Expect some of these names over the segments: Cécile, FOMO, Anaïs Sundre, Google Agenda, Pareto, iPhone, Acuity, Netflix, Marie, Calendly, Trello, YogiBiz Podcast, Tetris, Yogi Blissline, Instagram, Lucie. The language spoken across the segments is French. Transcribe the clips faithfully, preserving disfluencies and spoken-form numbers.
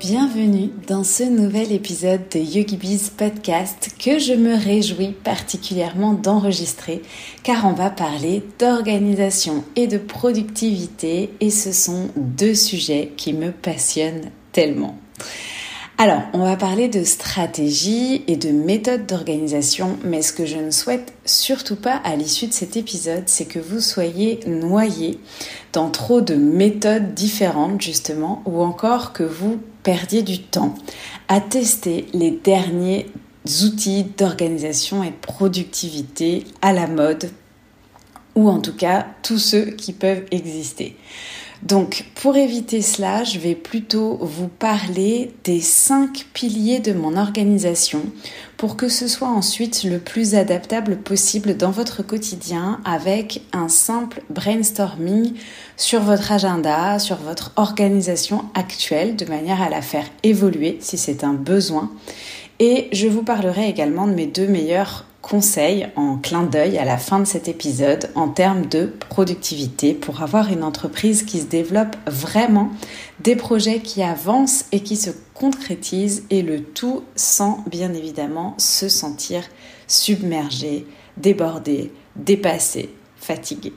Bienvenue dans ce nouvel épisode de YogiBiz Podcast que je me réjouis particulièrement d'enregistrer car on va parler d'organisation et de productivité et ce sont deux sujets qui me passionnent tellement. Alors, on va parler de stratégie et de méthode d'organisation, mais ce que je ne souhaite surtout pas à l'issue de cet épisode, c'est que vous soyez noyés dans trop de méthodes différentes justement, ou encore que vous perdiez du temps à tester les derniers outils d'organisation et de productivité à la mode, ou en tout cas tous ceux qui peuvent exister. Donc, pour éviter cela, je vais plutôt vous parler des cinq piliers de mon organisation pour que ce soit ensuite le plus adaptable possible dans votre quotidien avec un simple brainstorming sur votre agenda, sur votre organisation actuelle de manière à la faire évoluer si c'est un besoin. Et je vous parlerai également de mes deux meilleurs conseils en clin d'œil à la fin de cet épisode en termes de productivité pour avoir une entreprise qui se développe vraiment, des projets qui avancent et qui se concrétisent et le tout sans bien évidemment se sentir submergé, débordé, dépassé, fatigué.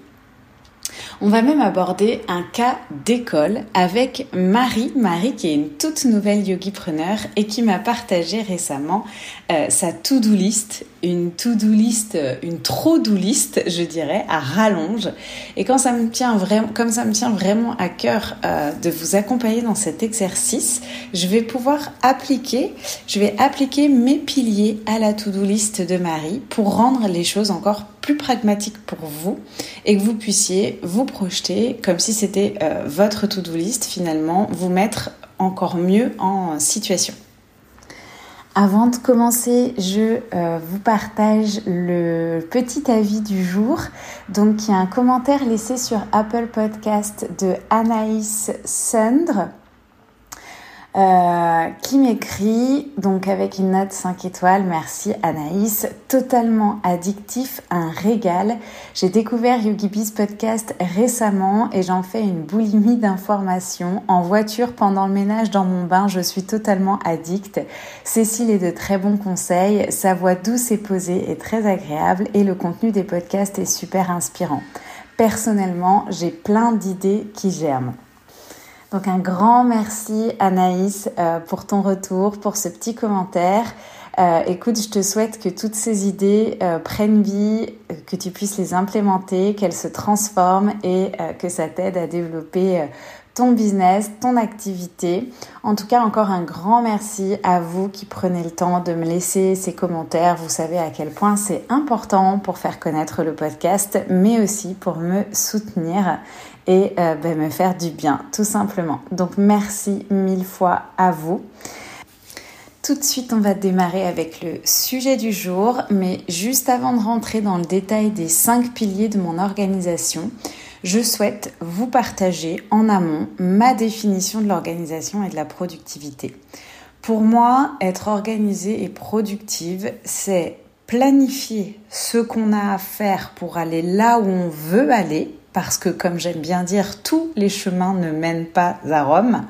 On va même aborder un cas d'école avec Marie, Marie qui est une toute nouvelle yogipreneur et qui m'a partagé récemment euh, sa to-do list, une to-do list, une trop-do list, je dirais, à rallonge. Et quand ça me tient vraiment, comme ça me tient vraiment à cœur euh, de vous accompagner dans cet exercice, je vais pouvoir appliquer, je vais appliquer mes piliers à la to-do list de Marie pour rendre les choses encore plus pragmatiques pour vous et que vous puissiez vous projeter comme si c'était euh, votre to-do list, finalement, vous mettre encore mieux en situation. Avant de commencer, je euh, vous partage le petit avis du jour. Donc, il y a un commentaire laissé sur Apple Podcast de Anaïs Sundre euh, qui m'écrit, donc avec une note cinq étoiles, merci Anaïs, totalement addictif, un régal. J'ai découvert YogiBiz Podcast récemment et j'en fais une boulimie d'informations. En voiture, pendant le ménage, dans mon bain, je suis totalement addict. Cécile est de très bons conseils, sa voix douce et posée est très agréable et le contenu des podcasts est super inspirant. Personnellement, j'ai plein d'idées qui germent. Donc un grand merci Anaïs euh, pour ton retour, pour ce petit commentaire. Euh, écoute, je te souhaite que toutes ces idées euh, prennent vie, euh, que tu puisses les implémenter, qu'elles se transforment et euh, que ça t'aide à développer euh, ton business, ton activité. En tout cas, encore un grand merci à vous qui prenez le temps de me laisser ces commentaires. Vous savez à quel point c'est important pour faire connaître le podcast, mais aussi pour me soutenir et euh, bah, me faire du bien, tout simplement. Donc, merci mille fois à vous. Tout de suite, on va démarrer avec le sujet du jour, mais juste avant de rentrer dans le détail des cinq piliers de mon organisation, je souhaite vous partager en amont ma définition de l'organisation et de la productivité. Pour moi, être organisée et productive, c'est planifier ce qu'on a à faire pour aller là où on veut aller, parce que comme j'aime bien dire, tous les chemins ne mènent pas à Rome.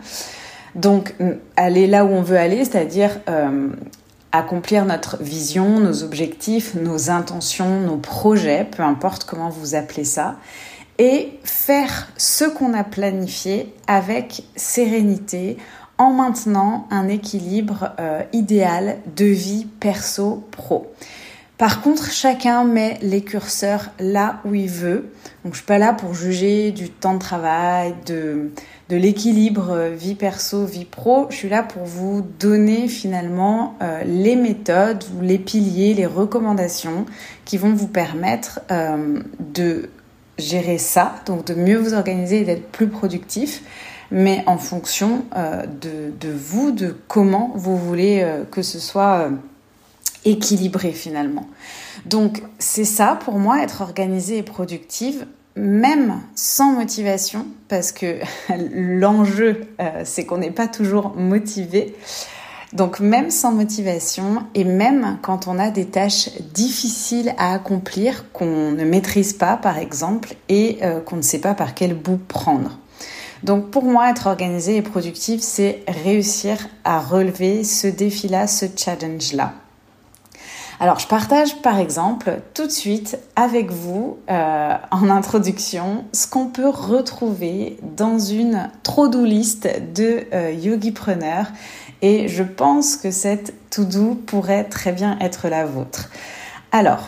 Donc, aller là où on veut aller, c'est-à-dire euh, accomplir notre vision, nos objectifs, nos intentions, nos projets, peu importe comment vous appelez ça, et faire ce qu'on a planifié avec sérénité, en maintenant un équilibre euh, idéal de vie perso-pro. Par contre, chacun met les curseurs là où il veut. Donc, je suis pas là pour juger du temps de travail, de, de l'équilibre vie perso, vie pro. Je suis là pour vous donner finalement euh, les méthodes, les piliers, les recommandations qui vont vous permettre euh, de gérer ça, donc de mieux vous organiser et d'être plus productif, mais en fonction euh, de, de vous, de comment vous voulez euh, que ce soit euh, équilibré finalement. Donc c'est ça pour moi, être organisée et productive, même sans motivation, parce que l'enjeu euh, c'est qu'on n'est pas toujours motivé. Donc même sans motivation et même quand on a des tâches difficiles à accomplir, qu'on ne maîtrise pas par exemple et euh, qu'on ne sait pas par quel bout prendre. Donc pour moi, être organisé et productif, c'est réussir à relever ce défi-là, ce challenge-là. Alors je partage par exemple tout de suite avec vous euh, en introduction ce qu'on peut retrouver dans une to-do list de euh, yogipreneurs. Et je pense que cette to-do pourrait très bien être la vôtre. Alors,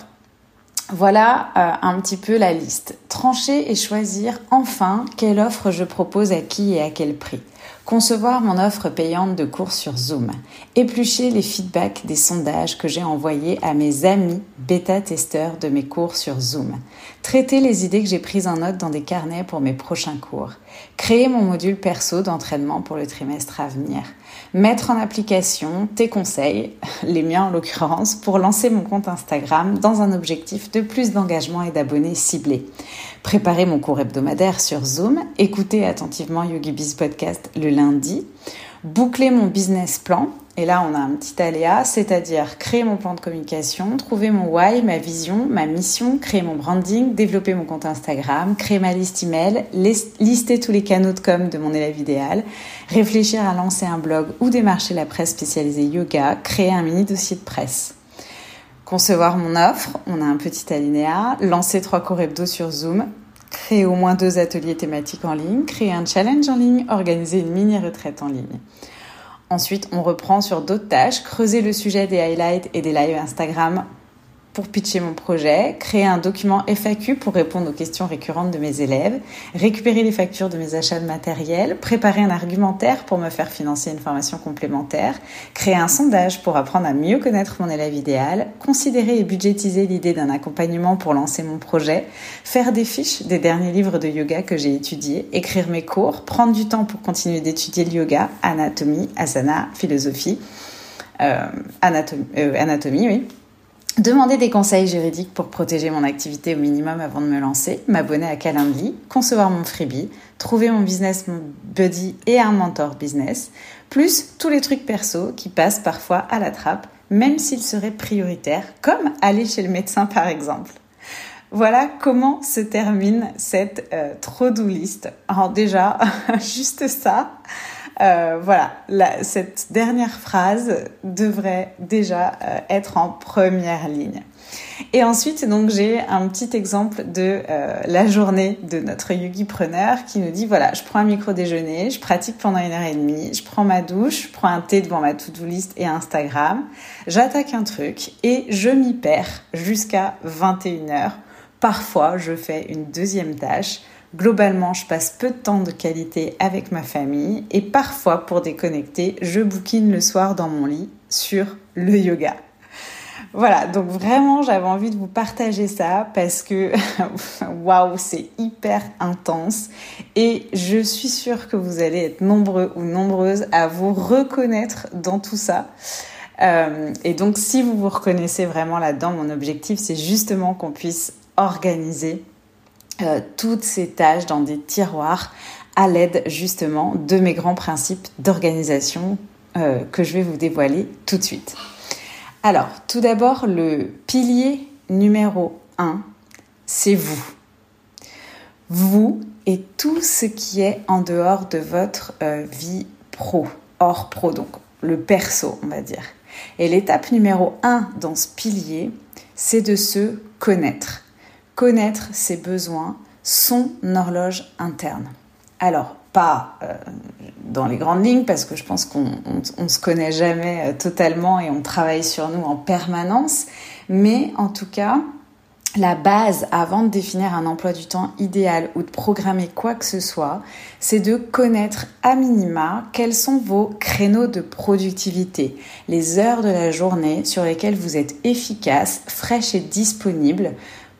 voilà euh, un petit peu la liste. Trancher et choisir enfin quelle offre je propose à qui et à quel prix. Concevoir mon offre payante de cours sur Zoom. Éplucher les feedbacks des sondages que j'ai envoyés à mes amis bêta-testeurs de mes cours sur Zoom. Traiter les idées que j'ai prises en note dans des carnets pour mes prochains cours. Créer mon module perso d'entraînement pour le trimestre à venir. Mettre en application tes conseils, les miens en l'occurrence, pour lancer mon compte Instagram dans un objectif de plus d'engagement et d'abonnés ciblés. Préparer mon cours hebdomadaire sur Zoom, écouter attentivement YogiBiz Podcast le lundi, boucler mon business plan, et là on a un petit aléa, c'est-à-dire créer mon plan de communication, trouver mon why, ma vision, ma mission, créer mon branding, développer mon compte Instagram, créer ma liste email, lister tous les canaux de com de mon élève idéal, réfléchir à lancer un blog ou démarcher la presse spécialisée yoga, créer un mini dossier de presse. Concevoir mon offre, on a un petit alinéa, lancer trois cours hebdo sur Zoom, créer au moins deux ateliers thématiques en ligne, créer un challenge en ligne, organiser une mini-retraite en ligne. Ensuite, on reprend sur d'autres tâches, creuser le sujet des highlights et des lives Instagram pour pitcher mon projet, créer un document F A Q pour répondre aux questions récurrentes de mes élèves, récupérer les factures de mes achats de matériel, préparer un argumentaire pour me faire financer une formation complémentaire, créer un sondage pour apprendre à mieux connaître mon élève idéal, considérer et budgétiser l'idée d'un accompagnement pour lancer mon projet, faire des fiches des derniers livres de yoga que j'ai étudiés, écrire mes cours, prendre du temps pour continuer d'étudier le yoga, anatomie, asana, philosophie, euh, anatomie, euh, anatomie, oui. Demander des conseils juridiques pour protéger mon activité au minimum avant de me lancer, m'abonner à Calendly, concevoir mon freebie, trouver mon business buddy et un mentor business, plus tous les trucs perso qui passent parfois à la trappe, même s'ils seraient prioritaires, comme aller chez le médecin par exemple. Voilà comment se termine cette euh, to-do list. Alors déjà, juste ça. Euh, voilà, la, cette dernière phrase devrait déjà euh, être en première ligne. Et ensuite, donc, j'ai un petit exemple de euh, la journée de notre yogipreneur qui nous dit, voilà, je prends un micro-déjeuner, je pratique pendant une heure et demie, je prends ma douche, je prends un thé devant ma to-do list et Instagram, j'attaque un truc et je m'y perds jusqu'à vingt et une heures. Parfois, je fais une deuxième tâche. Globalement, je passe peu de temps de qualité avec ma famille et parfois, pour déconnecter, je bouquine le soir dans mon lit sur le yoga. Voilà, donc vraiment, j'avais envie de vous partager ça parce que, waouh, c'est hyper intense et je suis sûre que vous allez être nombreux ou nombreuses à vous reconnaître dans tout ça. Euh, et donc, si vous vous reconnaissez vraiment là-dedans, mon objectif, c'est justement qu'on puisse organiser Euh, toutes ces tâches dans des tiroirs à l'aide justement de mes grands principes d'organisation euh, que je vais vous dévoiler tout de suite. Alors, tout d'abord, le pilier numéro un, c'est vous. Vous et tout ce qui est en dehors de votre euh, vie pro, hors pro, donc le perso, on va dire. Et l'étape numéro un dans ce pilier, c'est de se connaître. Connaître ses besoins, son horloge interne. Alors, pas euh, dans les grandes lignes, parce que je pense qu'on on, on se connaît jamais euh, totalement et on travaille sur nous en permanence, mais en tout cas, la base avant de définir un emploi du temps idéal ou de programmer quoi que ce soit, c'est de connaître à minima quels sont vos créneaux de productivité, les heures de la journée sur lesquelles vous êtes efficace, fraîche et disponible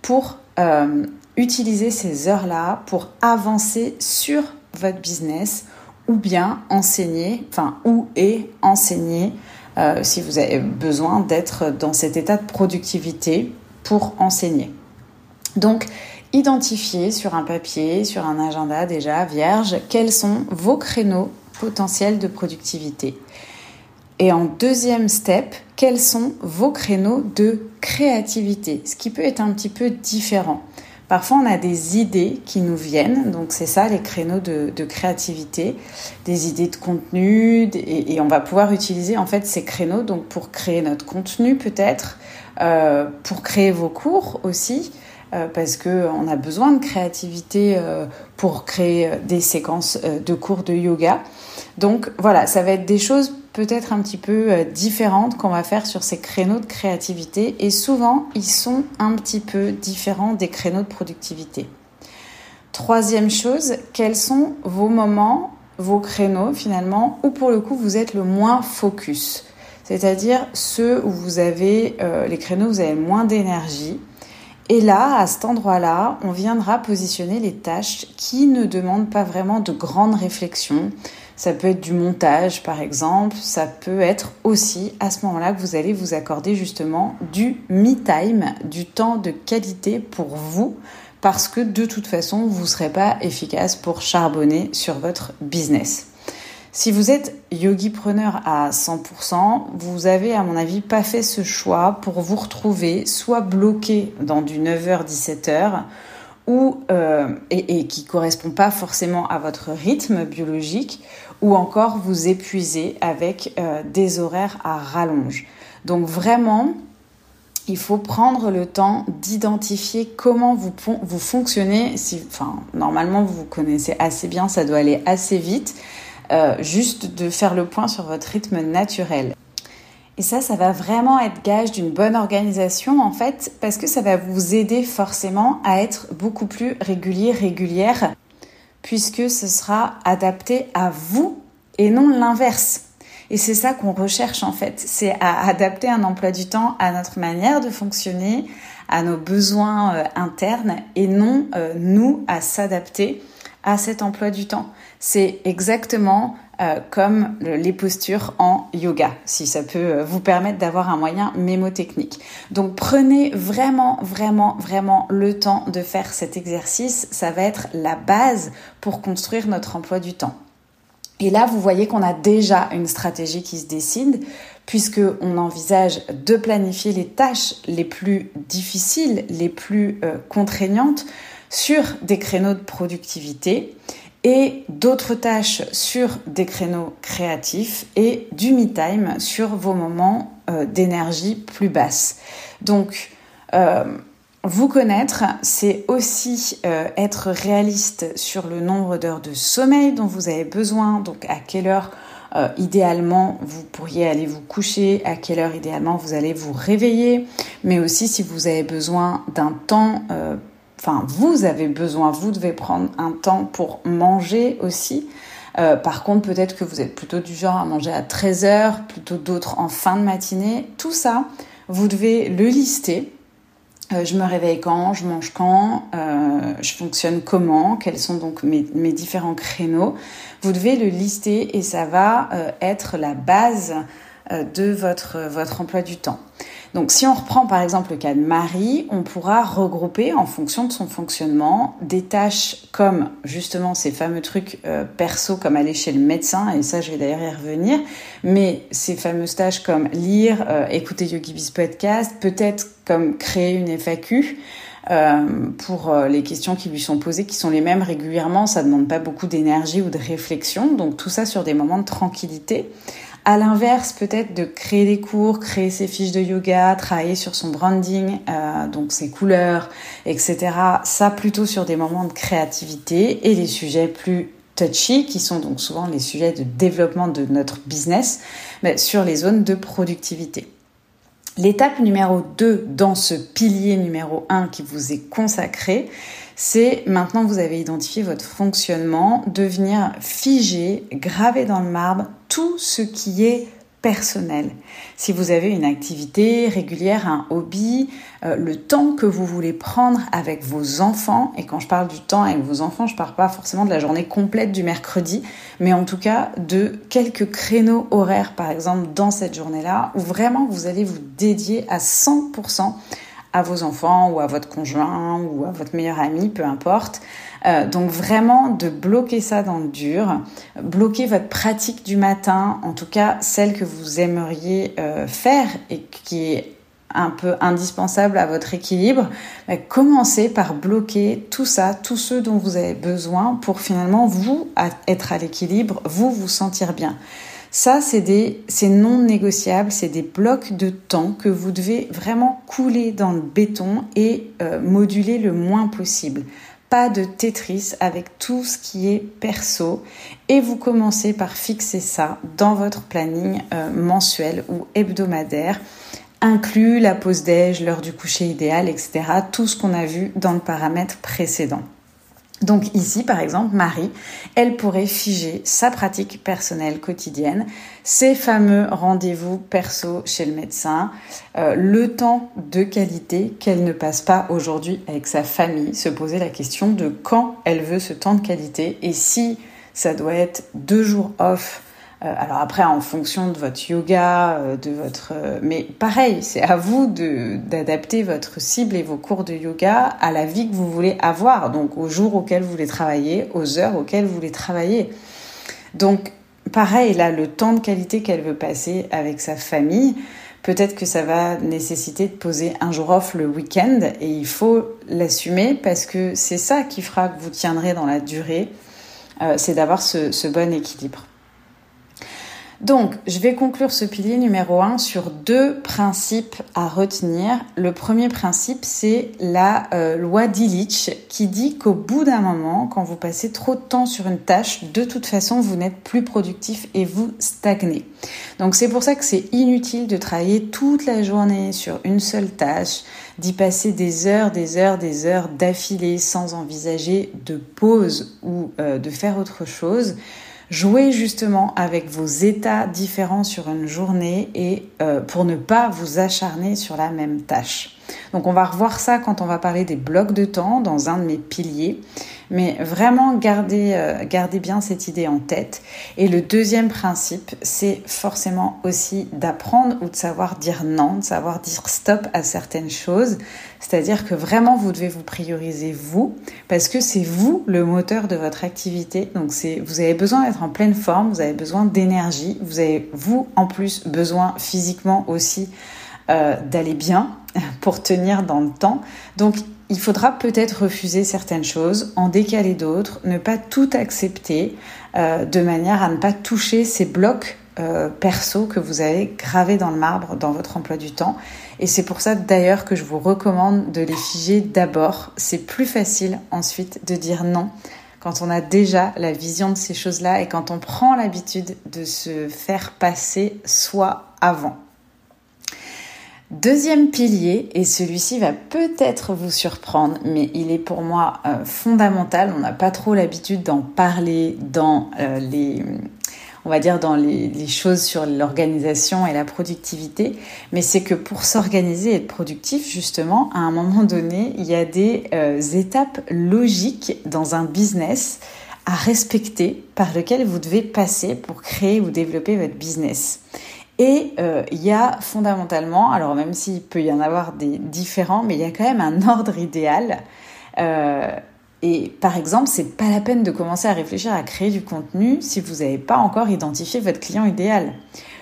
pour Euh, Utilisez ces heures-là pour avancer sur votre business ou bien enseigner, enfin, ou et enseigner euh, si vous avez besoin d'être dans cet état de productivité pour enseigner. Donc, identifiez sur un papier, sur un agenda déjà vierge, quels sont vos créneaux potentiels de productivité. Et en deuxième step, quels sont vos créneaux de créativité, ce qui peut être un petit peu différent. Parfois, on a des idées qui nous viennent, donc c'est ça les créneaux de, de créativité, des idées de contenu, et, et on va pouvoir utiliser en fait ces créneaux donc pour créer notre contenu peut-être, euh, pour créer vos cours aussi, euh, parce qu'on a besoin de créativité euh, pour créer des séquences euh, de cours de yoga. Donc voilà, ça va être des choses peut-être un petit peu euh, différentes qu'on va faire sur ces créneaux de créativité et souvent, ils sont un petit peu différents des créneaux de productivité. Troisième chose, quels sont vos moments, vos créneaux finalement, où pour le coup, vous êtes le moins focus, c'est-à-dire ceux où vous avez, euh, les créneaux où vous avez moins d'énergie. Et là, à cet endroit-là, on viendra positionner les tâches qui ne demandent pas vraiment de grande réflexion. Ça peut être du montage, par exemple. Ça peut être aussi à ce moment-là que vous allez vous accorder justement du me time, du temps de qualité pour vous, parce que de toute façon, vous ne serez pas efficace pour charbonner sur votre business. Si vous êtes yogipreneur à cent pour cent, vous avez à mon avis pas fait ce choix pour vous retrouver soit bloqué dans du neuf heures dix-sept heures ou euh, et, et qui correspond pas forcément à votre rythme biologique ou encore vous épuiser avec euh, des horaires à rallonge. Donc vraiment, il faut prendre le temps d'identifier comment vous, vous fonctionnez. Si, enfin, normalement, vous vous connaissez assez bien, ça doit aller assez vite. Euh, juste de faire le point sur votre rythme naturel. Et ça, ça va vraiment être gage d'une bonne organisation en fait, parce que ça va vous aider forcément à être beaucoup plus régulier, régulière, puisque ce sera adapté à vous et non l'inverse. Et c'est ça qu'on recherche en fait, c'est à adapter un emploi du temps à notre manière de fonctionner, à nos besoins euh, internes et non euh, nous à s'adapter à cet emploi du temps. C'est exactement euh, comme le, les postures en yoga, si ça peut vous permettre d'avoir un moyen mnémotechnique. Donc prenez vraiment, vraiment, vraiment le temps de faire cet exercice. Ça va être la base pour construire notre emploi du temps. Et là, vous voyez qu'on a déjà une stratégie qui se décide, puisqu'on envisage de planifier les tâches les plus difficiles, les plus euh, contraignantes, sur des créneaux de productivité et d'autres tâches sur des créneaux créatifs et du me-time sur vos moments euh, d'énergie plus basse. Donc, euh, vous connaître, c'est aussi euh, être réaliste sur le nombre d'heures de sommeil dont vous avez besoin, donc à quelle heure Euh, idéalement, vous pourriez aller vous coucher, à quelle heure idéalement vous allez vous réveiller, mais aussi si vous avez besoin d'un temps, euh, enfin vous avez besoin, vous devez prendre un temps pour manger aussi. Euh, par contre, peut-être que vous êtes plutôt du genre à manger à treize heures, plutôt d'autres en fin de matinée. Tout ça, vous devez le lister. Euh, je me réveille quand, je mange quand, euh, je fonctionne comment, quels sont donc mes, mes différents créneaux. Vous devez le lister et ça va euh, être la base euh, de votre, euh, votre emploi du temps. Donc si on reprend par exemple le cas de Marie, on pourra regrouper en fonction de son fonctionnement des tâches comme justement ces fameux trucs euh, perso comme aller chez le médecin, et ça je vais d'ailleurs y revenir, mais ces fameuses tâches comme lire, euh, écouter YogiBiz Podcast, peut-être comme créer une F A Q euh, pour euh, les questions qui lui sont posées, qui sont les mêmes régulièrement. Ça ne demande pas beaucoup d'énergie ou de réflexion. Donc tout ça sur des moments de tranquillité. À l'inverse, peut-être de créer des cours, créer ses fiches de yoga, travailler sur son branding, euh, donc ses couleurs, et cetera. Ça plutôt sur des moments de créativité et les sujets plus touchy, qui sont donc souvent les sujets de développement de notre business, mais sur les zones de productivité. L'étape numéro deux dans ce pilier numéro un qui vous est consacré, c'est maintenant que vous avez identifié votre fonctionnement, de venir figer, graver dans le marbre tout ce qui est personnel. Si vous avez une activité régulière, un hobby, euh, le temps que vous voulez prendre avec vos enfants, et quand je parle du temps avec vos enfants, je ne parle pas forcément de la journée complète du mercredi, mais en tout cas de quelques créneaux horaires, par exemple, dans cette journée-là, où vraiment vous allez vous dédier à cent pour cent à vos enfants ou à votre conjoint ou à votre meilleur ami, peu importe. Euh, donc vraiment de bloquer ça dans le dur, bloquer votre pratique du matin, en tout cas celle que vous aimeriez euh, faire et qui est un peu indispensable à votre équilibre. Bah, commencez par bloquer tout ça, tous ceux dont vous avez besoin pour finalement vous être à l'équilibre, vous vous sentir bien. Ça, c'est, des, c'est non négociable, c'est des blocs de temps que vous devez vraiment couler dans le béton et euh, moduler le moins possible. Pas de Tetris avec tout ce qui est perso. Et vous commencez par fixer ça dans votre planning euh, mensuel ou hebdomadaire, inclus la pause déj, l'heure du coucher idéal, et cetera. Tout ce qu'on a vu dans le paramètre précédent. Donc ici, par exemple, Marie, elle pourrait figer sa pratique personnelle quotidienne, ses fameux rendez-vous perso chez le médecin, euh, le temps de qualité qu'elle ne passe pas aujourd'hui avec sa famille, se poser la question de quand elle veut ce temps de qualité et si ça doit être deux jours off. Alors après, en fonction de votre yoga, de votre... Mais pareil, c'est à vous de, d'adapter votre cible et vos cours de yoga à la vie que vous voulez avoir, donc aux jours auxquels vous voulez travailler, aux heures auxquelles vous voulez travailler. Donc pareil, là, le temps de qualité qu'elle veut passer avec sa famille, peut-être que ça va nécessiter de poser un jour off le week-end et il faut l'assumer parce que c'est ça qui fera que vous tiendrez dans la durée, euh, c'est d'avoir ce, ce bon équilibre. Donc, je vais conclure ce pilier numéro un sur deux principes à retenir. Le premier principe, c'est la euh, loi d'Illich qui dit qu'au bout d'un moment, quand vous passez trop de temps sur une tâche, de toute façon, vous n'êtes plus productif et vous stagnez. Donc, c'est pour ça que c'est inutile de travailler toute la journée sur une seule tâche, d'y passer des heures, des heures, des heures d'affilée sans envisager de pause ou euh, de faire autre chose. Jouez justement avec vos états différents sur une journée et euh, pour ne pas vous acharner sur la même tâche. Donc on va revoir ça quand on va parler des blocs de temps dans un de mes piliers. Mais vraiment gardez, euh, gardez bien cette idée en tête. Et le deuxième principe, c'est forcément aussi d'apprendre ou de savoir dire non, de savoir dire stop à certaines choses. C'est-à-dire que vraiment vous devez vous prioriser vous, parce que c'est vous le moteur de votre activité. Donc c'est, vous avez besoin d'être en pleine forme, vous avez besoin d'énergie, vous avez vous en plus besoin physiquement aussi euh, d'aller bien pour tenir dans le temps. Donc il faudra peut-être refuser certaines choses, en décaler d'autres, ne pas tout accepter euh, de manière à ne pas toucher ces blocs euh, perso que vous avez gravés dans le marbre dans votre emploi du temps. Et c'est pour ça d'ailleurs que je vous recommande de les figer d'abord. C'est plus facile ensuite de dire non quand on a déjà la vision de ces choses-là et quand on prend l'habitude de se faire passer soi avant. Deuxième pilier, et celui-ci va peut-être vous surprendre, mais il est pour moi euh, fondamental. On n'a pas trop l'habitude d'en parler dans euh, les, on va dire dans les, les choses sur l'organisation et la productivité, mais c'est que pour s'organiser et être productif, justement, à un moment donné, il y a des euh, étapes logiques dans un business à respecter par lesquelles vous devez passer pour créer ou développer votre business. Et il euh, y a fondamentalement, alors même s'il peut y en avoir des différents, mais il y a quand même un ordre idéal. Euh, et par exemple, c'est pas la peine de commencer à réfléchir à créer du contenu si vous n'avez pas encore identifié votre client idéal.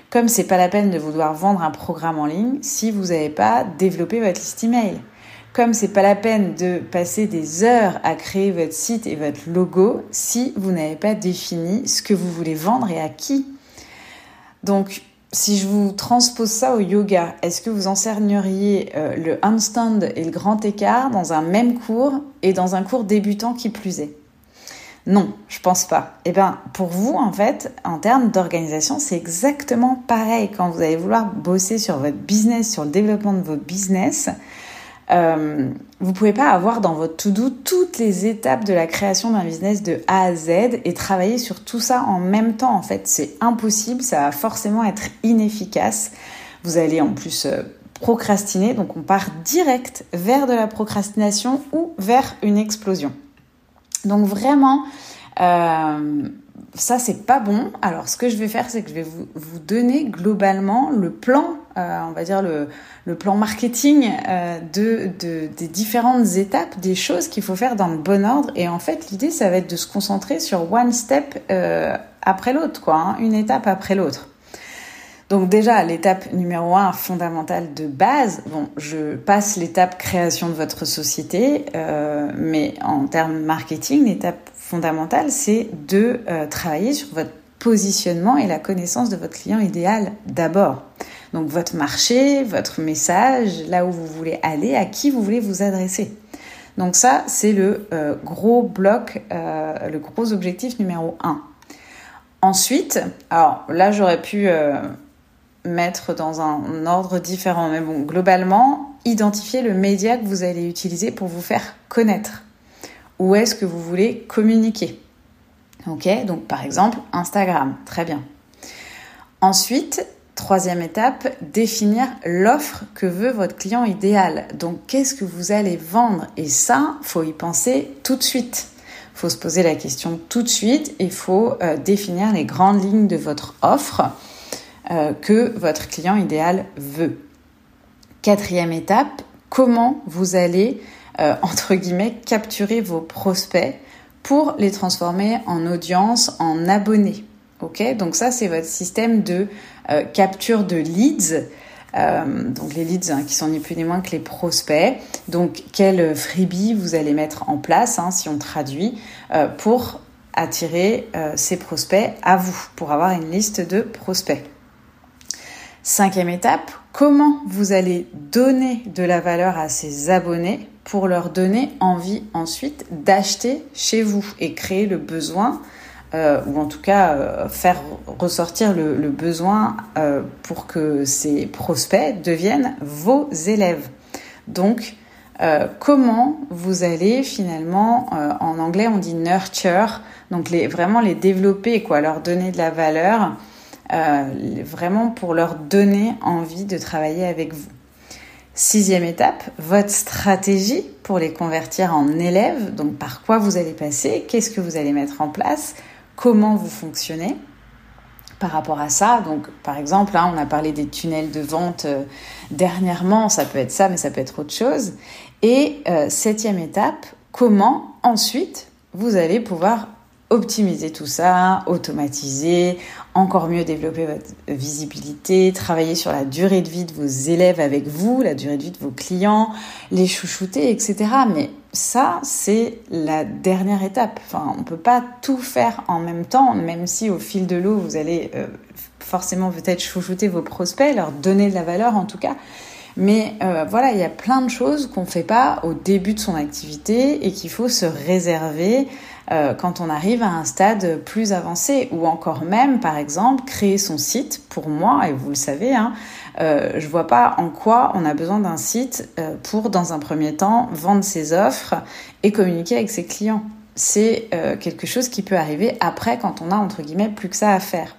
Comme c'est pas la peine de vouloir vendre un programme en ligne si vous n'avez pas développé votre liste email. Comme c'est pas la peine de passer des heures à créer votre site et votre logo si vous n'avez pas défini ce que vous voulez vendre et à qui. Donc si je vous transpose ça au yoga, est-ce que vous enseigneriez euh, le handstand et le grand écart dans un même cours et dans un cours débutant qui plus est ? Non, je pense pas. Eh bien, pour vous, en fait, en termes d'organisation, c'est exactement pareil. Quand vous allez vouloir bosser sur votre business, sur le développement de votre business, Euh, vous ne pouvez pas avoir dans votre to-do toutes les étapes de la création d'un business de A à Z et travailler sur tout ça en même temps. En fait, c'est impossible, ça va forcément être inefficace. Vous allez en plus euh, procrastiner, donc on part direct vers de la procrastination ou vers une explosion. Donc vraiment, euh, ça c'est pas bon. Alors ce que je vais faire, c'est que je vais vous, vous donner globalement le plan, euh, on va dire le, le plan marketing euh, de, de, des différentes étapes, des choses qu'il faut faire dans le bon ordre. Et en fait, l'idée, ça va être de se concentrer sur one step euh, après l'autre, quoi, hein, une étape après l'autre. Donc déjà, l'étape numéro un fondamentale de base, bon, je passe l'étape création de votre société, euh, mais en termes marketing, l'étape fondamentale, c'est de euh, travailler sur votre positionnement et la connaissance de votre client idéal d'abord. Donc votre marché, votre message, là où vous voulez aller, à qui vous voulez vous adresser. Donc ça, c'est le euh, gros bloc, euh, le gros objectif numéro un. Ensuite, alors là, j'aurais pu... Euh, mettre dans un ordre différent. Mais bon, globalement, identifiez le média que vous allez utiliser pour vous faire connaître. Où est-ce que vous voulez communiquer ? Ok, donc par exemple, Instagram. Très bien. Ensuite, troisième étape, définir l'offre que veut votre client idéal. Donc, qu'est-ce que vous allez vendre ? Et ça, il faut y penser tout de suite. Il faut se poser la question tout de suite et il faut euh, définir les grandes lignes de votre offre que votre client idéal veut. Quatrième étape, comment vous allez, euh, entre guillemets, capturer vos prospects pour les transformer en audience, en abonnés. Okay ? Donc ça, c'est votre système de euh, capture de leads. Euh, donc les leads, hein, qui sont ni plus ni moins que les prospects. Donc quel freebie vous allez mettre en place, hein, si on traduit, euh, pour attirer euh, ces prospects à vous, pour avoir une liste de prospects. Cinquième étape, comment vous allez donner de la valeur à ces abonnés pour leur donner envie ensuite d'acheter chez vous et créer le besoin, euh, ou en tout cas euh, faire ressortir le, le besoin euh, pour que ces prospects deviennent vos élèves. Donc, euh, comment vous allez finalement, euh, en anglais on dit nurture, donc les, vraiment les développer, quoi, leur donner de la valeur. Euh, vraiment pour leur donner envie de travailler avec vous. Sixième étape, votre stratégie pour les convertir en élèves. Donc par quoi vous allez passer, qu'est-ce que vous allez mettre en place, comment vous fonctionnez par rapport à ça. Donc par exemple, hein, on a parlé des tunnels de vente euh, dernièrement, ça peut être ça, mais ça peut être autre chose. Et euh, septième étape, comment ensuite vous allez pouvoir optimiser tout ça, automatiser, encore mieux développer votre visibilité, travailler sur la durée de vie de vos élèves avec vous, la durée de vie de vos clients, les chouchouter, et cetera. Mais ça, c'est la dernière étape. Enfin, on ne peut pas tout faire en même temps, même si au fil de l'eau, vous allez euh, forcément peut-être chouchouter vos prospects, leur donner de la valeur en tout cas. Mais euh, voilà, il y a plein de choses qu'on ne fait pas au début de son activité et qu'il faut se réserver euh, quand on arrive à un stade plus avancé. Ou encore même, par exemple, créer son site. Pour moi, et vous le savez, hein, euh, je ne vois pas en quoi on a besoin d'un site euh, pour, dans un premier temps, vendre ses offres et communiquer avec ses clients. C'est euh, quelque chose qui peut arriver après quand on a, entre guillemets, plus que ça à faire.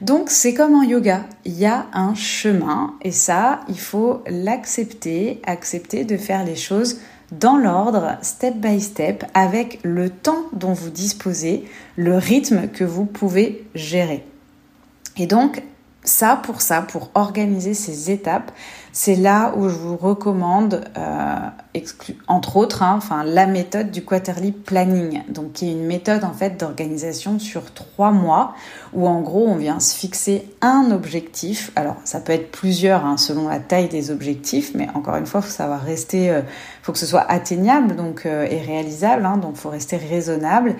Donc, c'est comme en yoga, il y a un chemin et ça, il faut l'accepter, accepter de faire les choses dans l'ordre, step by step, avec le temps dont vous disposez, le rythme que vous pouvez gérer. Et donc, ça, pour ça, pour organiser ces étapes, c'est là où je vous recommande, euh, exclu- entre autres, hein, enfin, la méthode du quarterly planning, donc qui est une méthode en fait d'organisation sur trois mois, où en gros on vient se fixer un objectif. Alors ça peut être plusieurs, hein, selon la taille des objectifs, mais encore une fois, faut savoir rester, euh, faut que ce soit atteignable, donc euh, et réalisable, hein, donc faut rester raisonnable.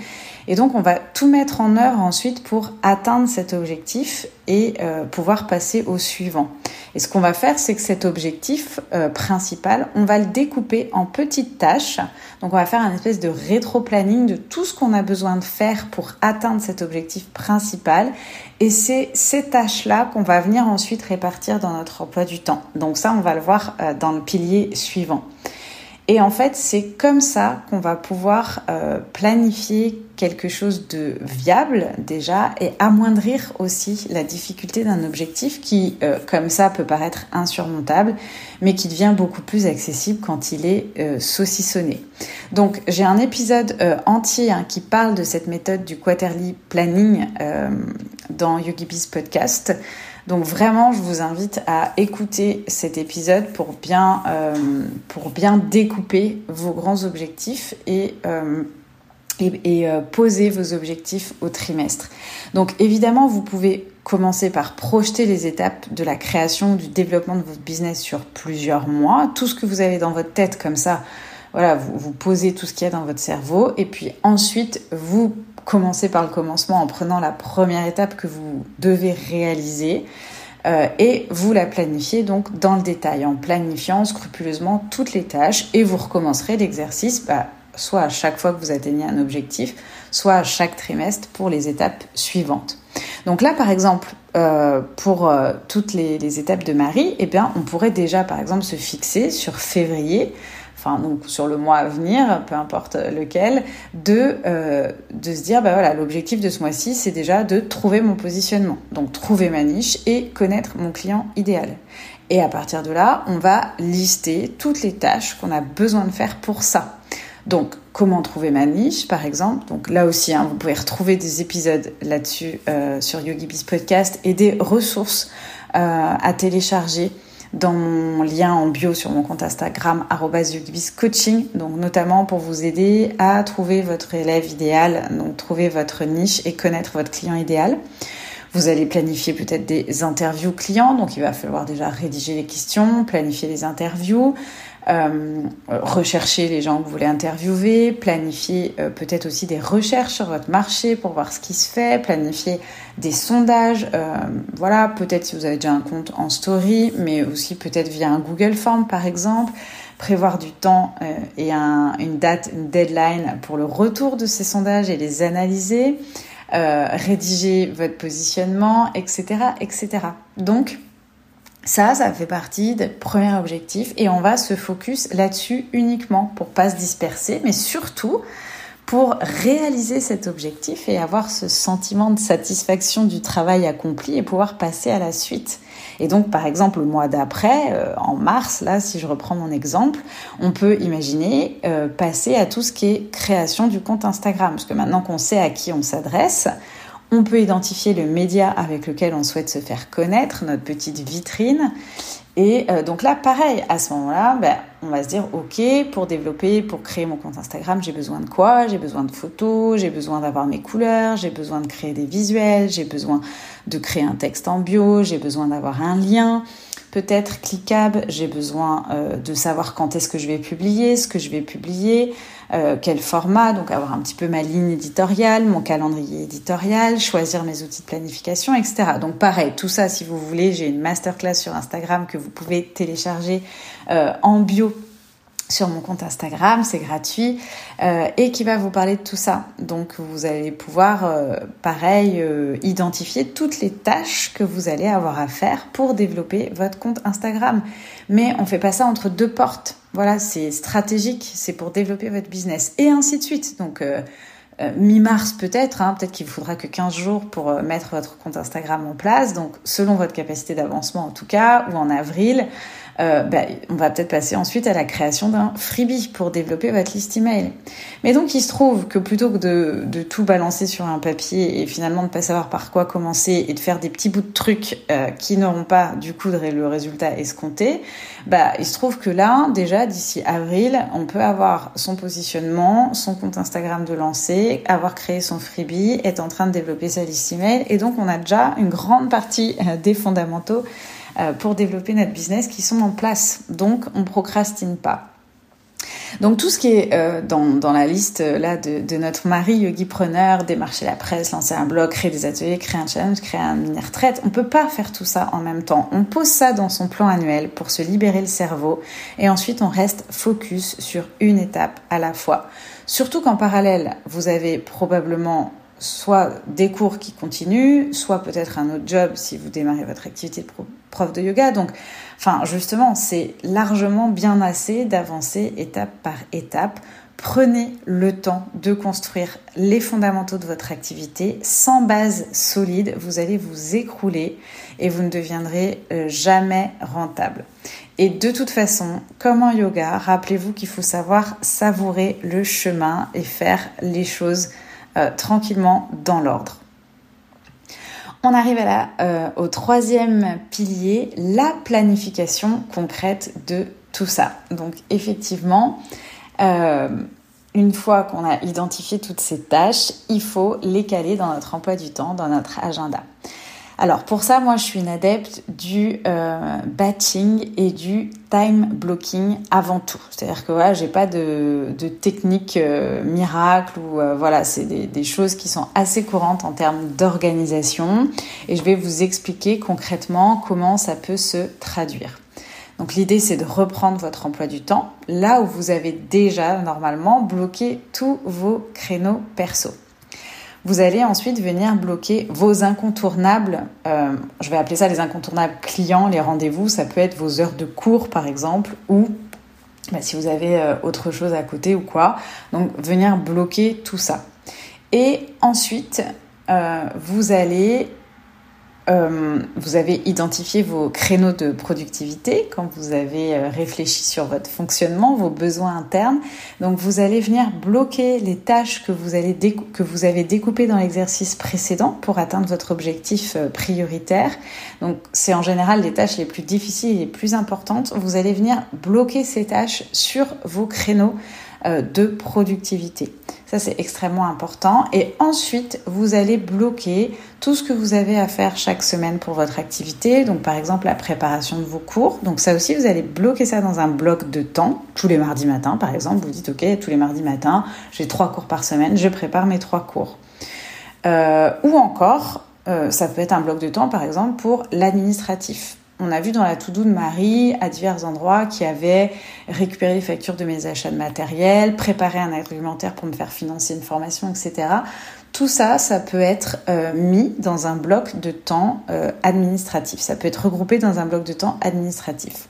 Et donc on va tout mettre en œuvre ensuite pour atteindre cet objectif et euh, pouvoir passer au suivant. Et ce qu'on va faire, c'est que cet objectif euh, principal, on va le découper en petites tâches. Donc, on va faire un espèce de rétro-planning de tout ce qu'on a besoin de faire pour atteindre cet objectif principal. Et c'est ces tâches-là qu'on va venir ensuite répartir dans notre emploi du temps. Donc ça, on va le voir euh, dans le pilier suivant. Et en fait, c'est comme ça qu'on va pouvoir euh, planifier quelque chose de viable déjà et amoindrir aussi la difficulté d'un objectif qui, euh, comme ça, peut paraître insurmontable, mais qui devient beaucoup plus accessible quand il est euh, saucissonné. Donc, j'ai un épisode euh, entier hein, qui parle de cette méthode du quarterly planning euh, dans YogiBiz Podcast. Donc vraiment, je vous invite à écouter cet épisode pour bien, euh, pour bien découper vos grands objectifs et, euh, et, et euh, poser vos objectifs au trimestre. Donc évidemment, vous pouvez commencer par projeter les étapes de la création, du développement de votre business sur plusieurs mois. Tout ce que vous avez dans votre tête comme ça, voilà, vous, vous posez tout ce qu'il y a dans votre cerveau et puis ensuite, vous commencez par le commencement en prenant la première étape que vous devez réaliser euh, et vous la planifiez donc dans le détail, en planifiant scrupuleusement toutes les tâches et vous recommencerez l'exercice bah, soit à chaque fois que vous atteignez un objectif, soit à chaque trimestre pour les étapes suivantes. Donc là, par exemple, euh, pour euh, toutes les, les étapes de Marie, eh bien, on pourrait déjà, par exemple, se fixer sur février, enfin donc sur le mois à venir, peu importe lequel, de, euh, de se dire, bah voilà, l'objectif de ce mois-ci, c'est déjà de trouver mon positionnement, donc trouver ma niche et connaître mon client idéal. Et à partir de là, on va lister toutes les tâches qu'on a besoin de faire pour ça. Donc, comment trouver ma niche, par exemple. Donc là aussi, hein, vous pouvez retrouver des épisodes là-dessus euh, sur YogiBiz Podcast et des ressources euh, à télécharger dans mon lien en bio sur mon compte Instagram arobase yogibizcoaching, donc notamment pour vous aider à trouver votre élève idéal, donc trouver votre niche et connaître votre client idéal. Vous allez planifier peut-être des interviews clients, donc il va falloir déjà rédiger les questions, planifier les interviews, euh, rechercher les gens que vous voulez interviewer, planifier euh, peut-être aussi des recherches sur votre marché pour voir ce qui se fait, planifier des sondages, euh, voilà, peut-être si vous avez déjà un compte en story, mais aussi peut-être via un Google Form par exemple, prévoir du temps euh, et un, une date, une deadline pour le retour de ces sondages et les analyser. Euh, rédiger votre positionnement, et cetera, et cetera. Donc, ça, ça fait partie des premiers objectifs et on va se focus là-dessus uniquement pour pas se disperser, mais surtout pour réaliser cet objectif et avoir ce sentiment de satisfaction du travail accompli et pouvoir passer à la suite. Et donc, par exemple, le mois d'après, euh, en mars, là, si je reprends mon exemple, on peut imaginer euh, passer à tout ce qui est création du compte Instagram. Parce que maintenant qu'on sait à qui on s'adresse, on peut identifier le média avec lequel on souhaite se faire connaître, notre petite vitrine. Et euh, donc là, pareil, à ce moment-là, ben, on va se dire, OK, pour développer, pour créer mon compte Instagram, j'ai besoin de quoi? J'ai besoin de photos, j'ai besoin d'avoir mes couleurs, j'ai besoin de créer des visuels, j'ai besoin de créer un texte en bio, j'ai besoin d'avoir un lien, peut-être cliquable, j'ai besoin euh, de savoir quand est-ce que je vais publier, ce que je vais publier, euh, quel format, donc avoir un petit peu ma ligne éditoriale, mon calendrier éditorial, choisir mes outils de planification, et cetera. Donc pareil, tout ça, si vous voulez, j'ai une masterclass sur Instagram que vous pouvez télécharger euh, en bio sur mon compte Instagram, c'est gratuit, euh, et qui va vous parler de tout ça. Donc vous allez pouvoir, euh, pareil, euh, identifier toutes les tâches que vous allez avoir à faire pour développer votre compte Instagram. Mais on ne fait pas ça entre deux portes. Voilà, c'est stratégique, c'est pour développer votre business, et ainsi de suite. Donc euh, euh, mi-mars peut-être, hein, peut-être qu'il vous faudra que quinze jours pour euh, mettre votre compte Instagram en place, donc selon votre capacité d'avancement en tout cas, ou en avril. Euh, bah, on va peut-être passer ensuite à la création d'un freebie pour développer votre liste email. Mais donc, il se trouve que plutôt que de, de tout balancer sur un papier et finalement de ne pas savoir par quoi commencer et de faire des petits bouts de trucs euh, qui n'auront pas du coup le résultat escompté, bah, il se trouve que là, déjà, d'ici avril, on peut avoir son positionnement, son compte Instagram de lancer, avoir créé son freebie, être en train de développer sa liste email. Et donc, on a déjà une grande partie euh, des fondamentaux pour développer notre business qui sont en place. Donc, on ne procrastine pas. Donc, tout ce qui est euh, dans, dans la liste là, de, de notre Marie, yogipreneur, démarcher la presse, lancer un blog, créer des ateliers, créer un challenge, créer une mini-retraite, on ne peut pas faire tout ça en même temps. On pose ça dans son plan annuel pour se libérer le cerveau et ensuite, on reste focus sur une étape à la fois. Surtout qu'en parallèle, vous avez probablement soit des cours qui continuent, soit peut-être un autre job si vous démarrez votre activité de prof de yoga. Donc, enfin, justement, c'est largement bien assez d'avancer étape par étape. Prenez le temps de construire les fondamentaux de votre activité. Sans base solide, vous allez vous écrouler et vous ne deviendrez jamais rentable. Et de toute façon, comme en yoga, rappelez-vous qu'il faut savoir savourer le chemin et faire les choses euh, tranquillement dans l'ordre. On arrive à la, euh, au troisième pilier, la planification concrète de tout ça. Donc effectivement, Euh, une fois qu'on a identifié toutes ces tâches, il faut les caler dans notre emploi du temps, dans notre agenda. Alors pour ça, moi je suis une adepte du euh, batching et du time blocking avant tout. C'est-à-dire que voilà, j'ai pas de, de technique euh, miracle ou euh, voilà, c'est des, des choses qui sont assez courantes en termes d'organisation et je vais vous expliquer concrètement comment ça peut se traduire. Donc l'idée, c'est de reprendre votre emploi du temps, là où vous avez déjà normalement bloqué tous vos créneaux perso. Vous allez ensuite venir bloquer vos incontournables, euh, je vais appeler ça les incontournables clients, les rendez-vous, ça peut être vos heures de cours par exemple, ou bah, si vous avez euh, autre chose à côté ou quoi. Donc venir bloquer tout ça. Et ensuite, euh, vous allez... Euh, vous avez identifié vos créneaux de productivité quand vous avez réfléchi sur votre fonctionnement, vos besoins internes. Donc, vous allez venir bloquer les tâches que vous, allez découp- que vous avez découpées dans l'exercice précédent pour atteindre votre objectif prioritaire. Donc, c'est en général les tâches les plus difficiles et les plus importantes. Vous allez venir bloquer ces tâches sur vos créneaux euh, de productivité. Ça, c'est extrêmement important. Et ensuite, vous allez bloquer tout ce que vous avez à faire chaque semaine pour votre activité. Donc, par exemple, la préparation de vos cours. Donc, ça aussi, vous allez bloquer ça dans un bloc de temps. Tous les mardis matins, par exemple, vous dites « Ok, tous les mardis matins, j'ai trois cours par semaine, je prépare mes trois cours. Euh, » Ou encore, euh, ça peut être un bloc de temps, par exemple, pour l'administratif. On a vu dans la to-do de Marie, à divers endroits, qui avait récupéré les factures de mes achats de matériel, préparé un argumentaire pour me faire financer une formation, et cetera. Tout ça, ça peut être euh, mis dans un bloc de temps euh, administratif. Ça peut être regroupé dans un bloc de temps administratif.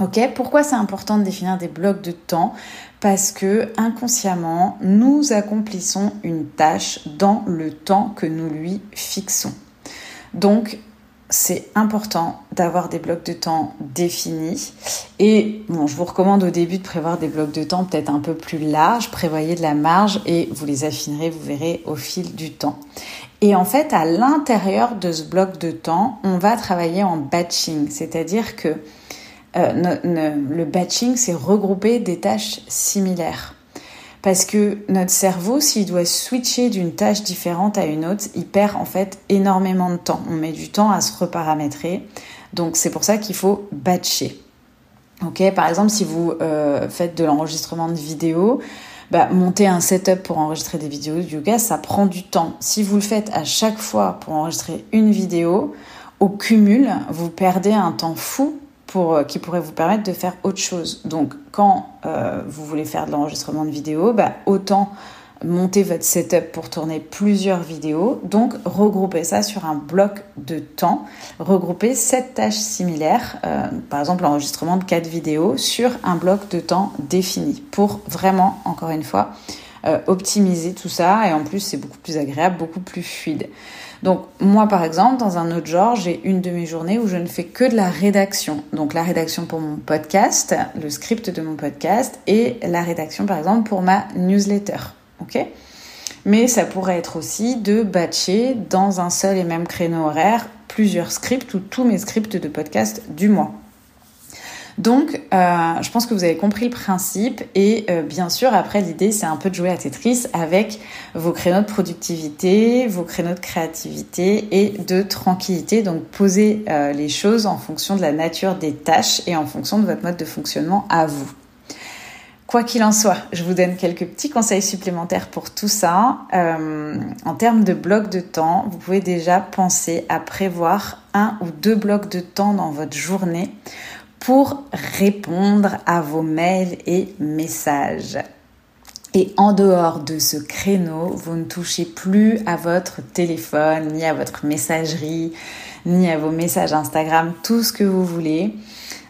Ok, pourquoi c'est important de définir des blocs de temps ? Parce que inconsciemment, nous accomplissons une tâche dans le temps que nous lui fixons. Donc, c'est important d'avoir des blocs de temps définis. Et bon, je vous recommande au début de prévoir des blocs de temps peut-être un peu plus larges. Prévoyez de la marge et vous les affinerez, vous verrez, au fil du temps. Et en fait, à l'intérieur de ce bloc de temps, on va travailler en batching. C'est-à-dire que euh, ne, ne, le batching, c'est regrouper des tâches similaires. Parce que notre cerveau, s'il doit switcher d'une tâche différente à une autre, il perd en fait énormément de temps. On met du temps à se reparamétrer. Donc, c'est pour ça qu'il faut batcher. Okay, par exemple, si vous euh, faites de l'enregistrement de vidéos, bah, monter un setup pour enregistrer des vidéos de yoga, ça prend du temps. Si vous le faites à chaque fois pour enregistrer une vidéo, au cumul, vous perdez un temps fou. Pour, qui pourrait vous permettre de faire autre chose. Donc, quand euh, vous voulez faire de l'enregistrement de vidéos, bah, autant monter votre setup pour tourner plusieurs vidéos. Donc, regrouper ça sur un bloc de temps. Regrouper sept tâches similaires, euh, par exemple l'enregistrement de quatre vidéos, sur un bloc de temps défini pour vraiment, encore une fois, euh, optimiser tout ça. Et en plus, c'est beaucoup plus agréable, beaucoup plus fluide. Donc moi par exemple, dans un autre genre, j'ai une de mes journées où je ne fais que de la rédaction. Donc la rédaction pour mon podcast, le script de mon podcast et la rédaction par exemple pour ma newsletter. Okay ? Mais ça pourrait être aussi de batcher dans un seul et même créneau horaire plusieurs scripts ou tous mes scripts de podcast du mois. Donc, euh, je pense que vous avez compris le principe et euh, bien sûr, après, l'idée, c'est un peu de jouer à Tetris avec vos créneaux de productivité, vos créneaux de créativité et de tranquillité. Donc, posez euh, les choses en fonction de la nature des tâches et en fonction de votre mode de fonctionnement à vous. Quoi qu'il en soit, je vous donne quelques petits conseils supplémentaires pour tout ça. Euh, en termes de blocs de temps, vous pouvez déjà penser à prévoir un ou deux blocs de temps dans votre journée pour répondre à vos mails et messages. Et en dehors de ce créneau, vous ne touchez plus à votre téléphone, ni à votre messagerie, ni à vos messages Instagram, tout ce que vous voulez.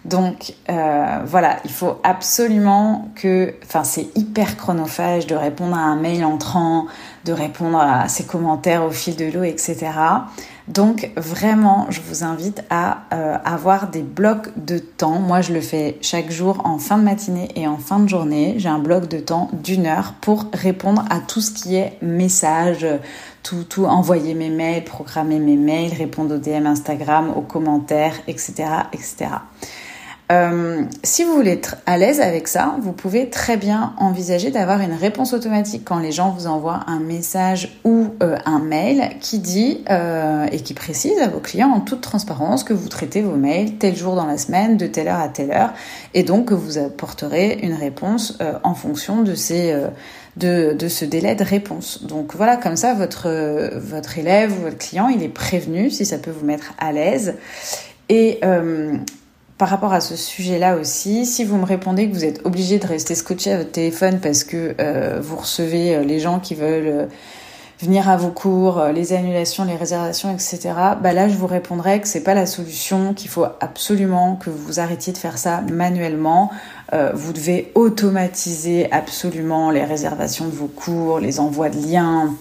Donc euh, voilà, il faut absolument que... Enfin, c'est hyper chronophage de répondre à un mail entrant, de répondre à ses commentaires au fil de l'eau, et cetera. Donc vraiment, je vous invite à euh, avoir des blocs de temps. Moi, je le fais chaque jour en fin de matinée et en fin de journée. J'ai un bloc de temps d'une heure pour répondre à tout ce qui est message, tout, tout envoyer mes mails, programmer mes mails, répondre aux D M Instagram, aux commentaires, et cetera, et cetera. Euh, si vous voulez être à l'aise avec ça, vous pouvez très bien envisager d'avoir une réponse automatique quand les gens vous envoient un message ou euh, un mail qui dit euh, et qui précise à vos clients en toute transparence que vous traitez vos mails tel jour dans la semaine, de telle heure à telle heure, et donc que vous apporterez une réponse euh, en fonction de ces... Euh, De, de ce délai de réponse. Donc voilà, comme ça, votre, votre élève ou votre client, il est prévenu, si ça peut vous mettre à l'aise. Et euh, par rapport à ce sujet-là aussi, si vous me répondez que vous êtes obligé de rester scotché à votre téléphone parce que euh, vous recevez les gens qui veulent venir à vos cours, les annulations, les réservations, et cetera, bah là, je vous répondrai que c'est pas la solution, qu'il faut absolument que vous arrêtiez de faire ça manuellement. Vous devez automatiser absolument les réservations de vos cours, les envois de liens,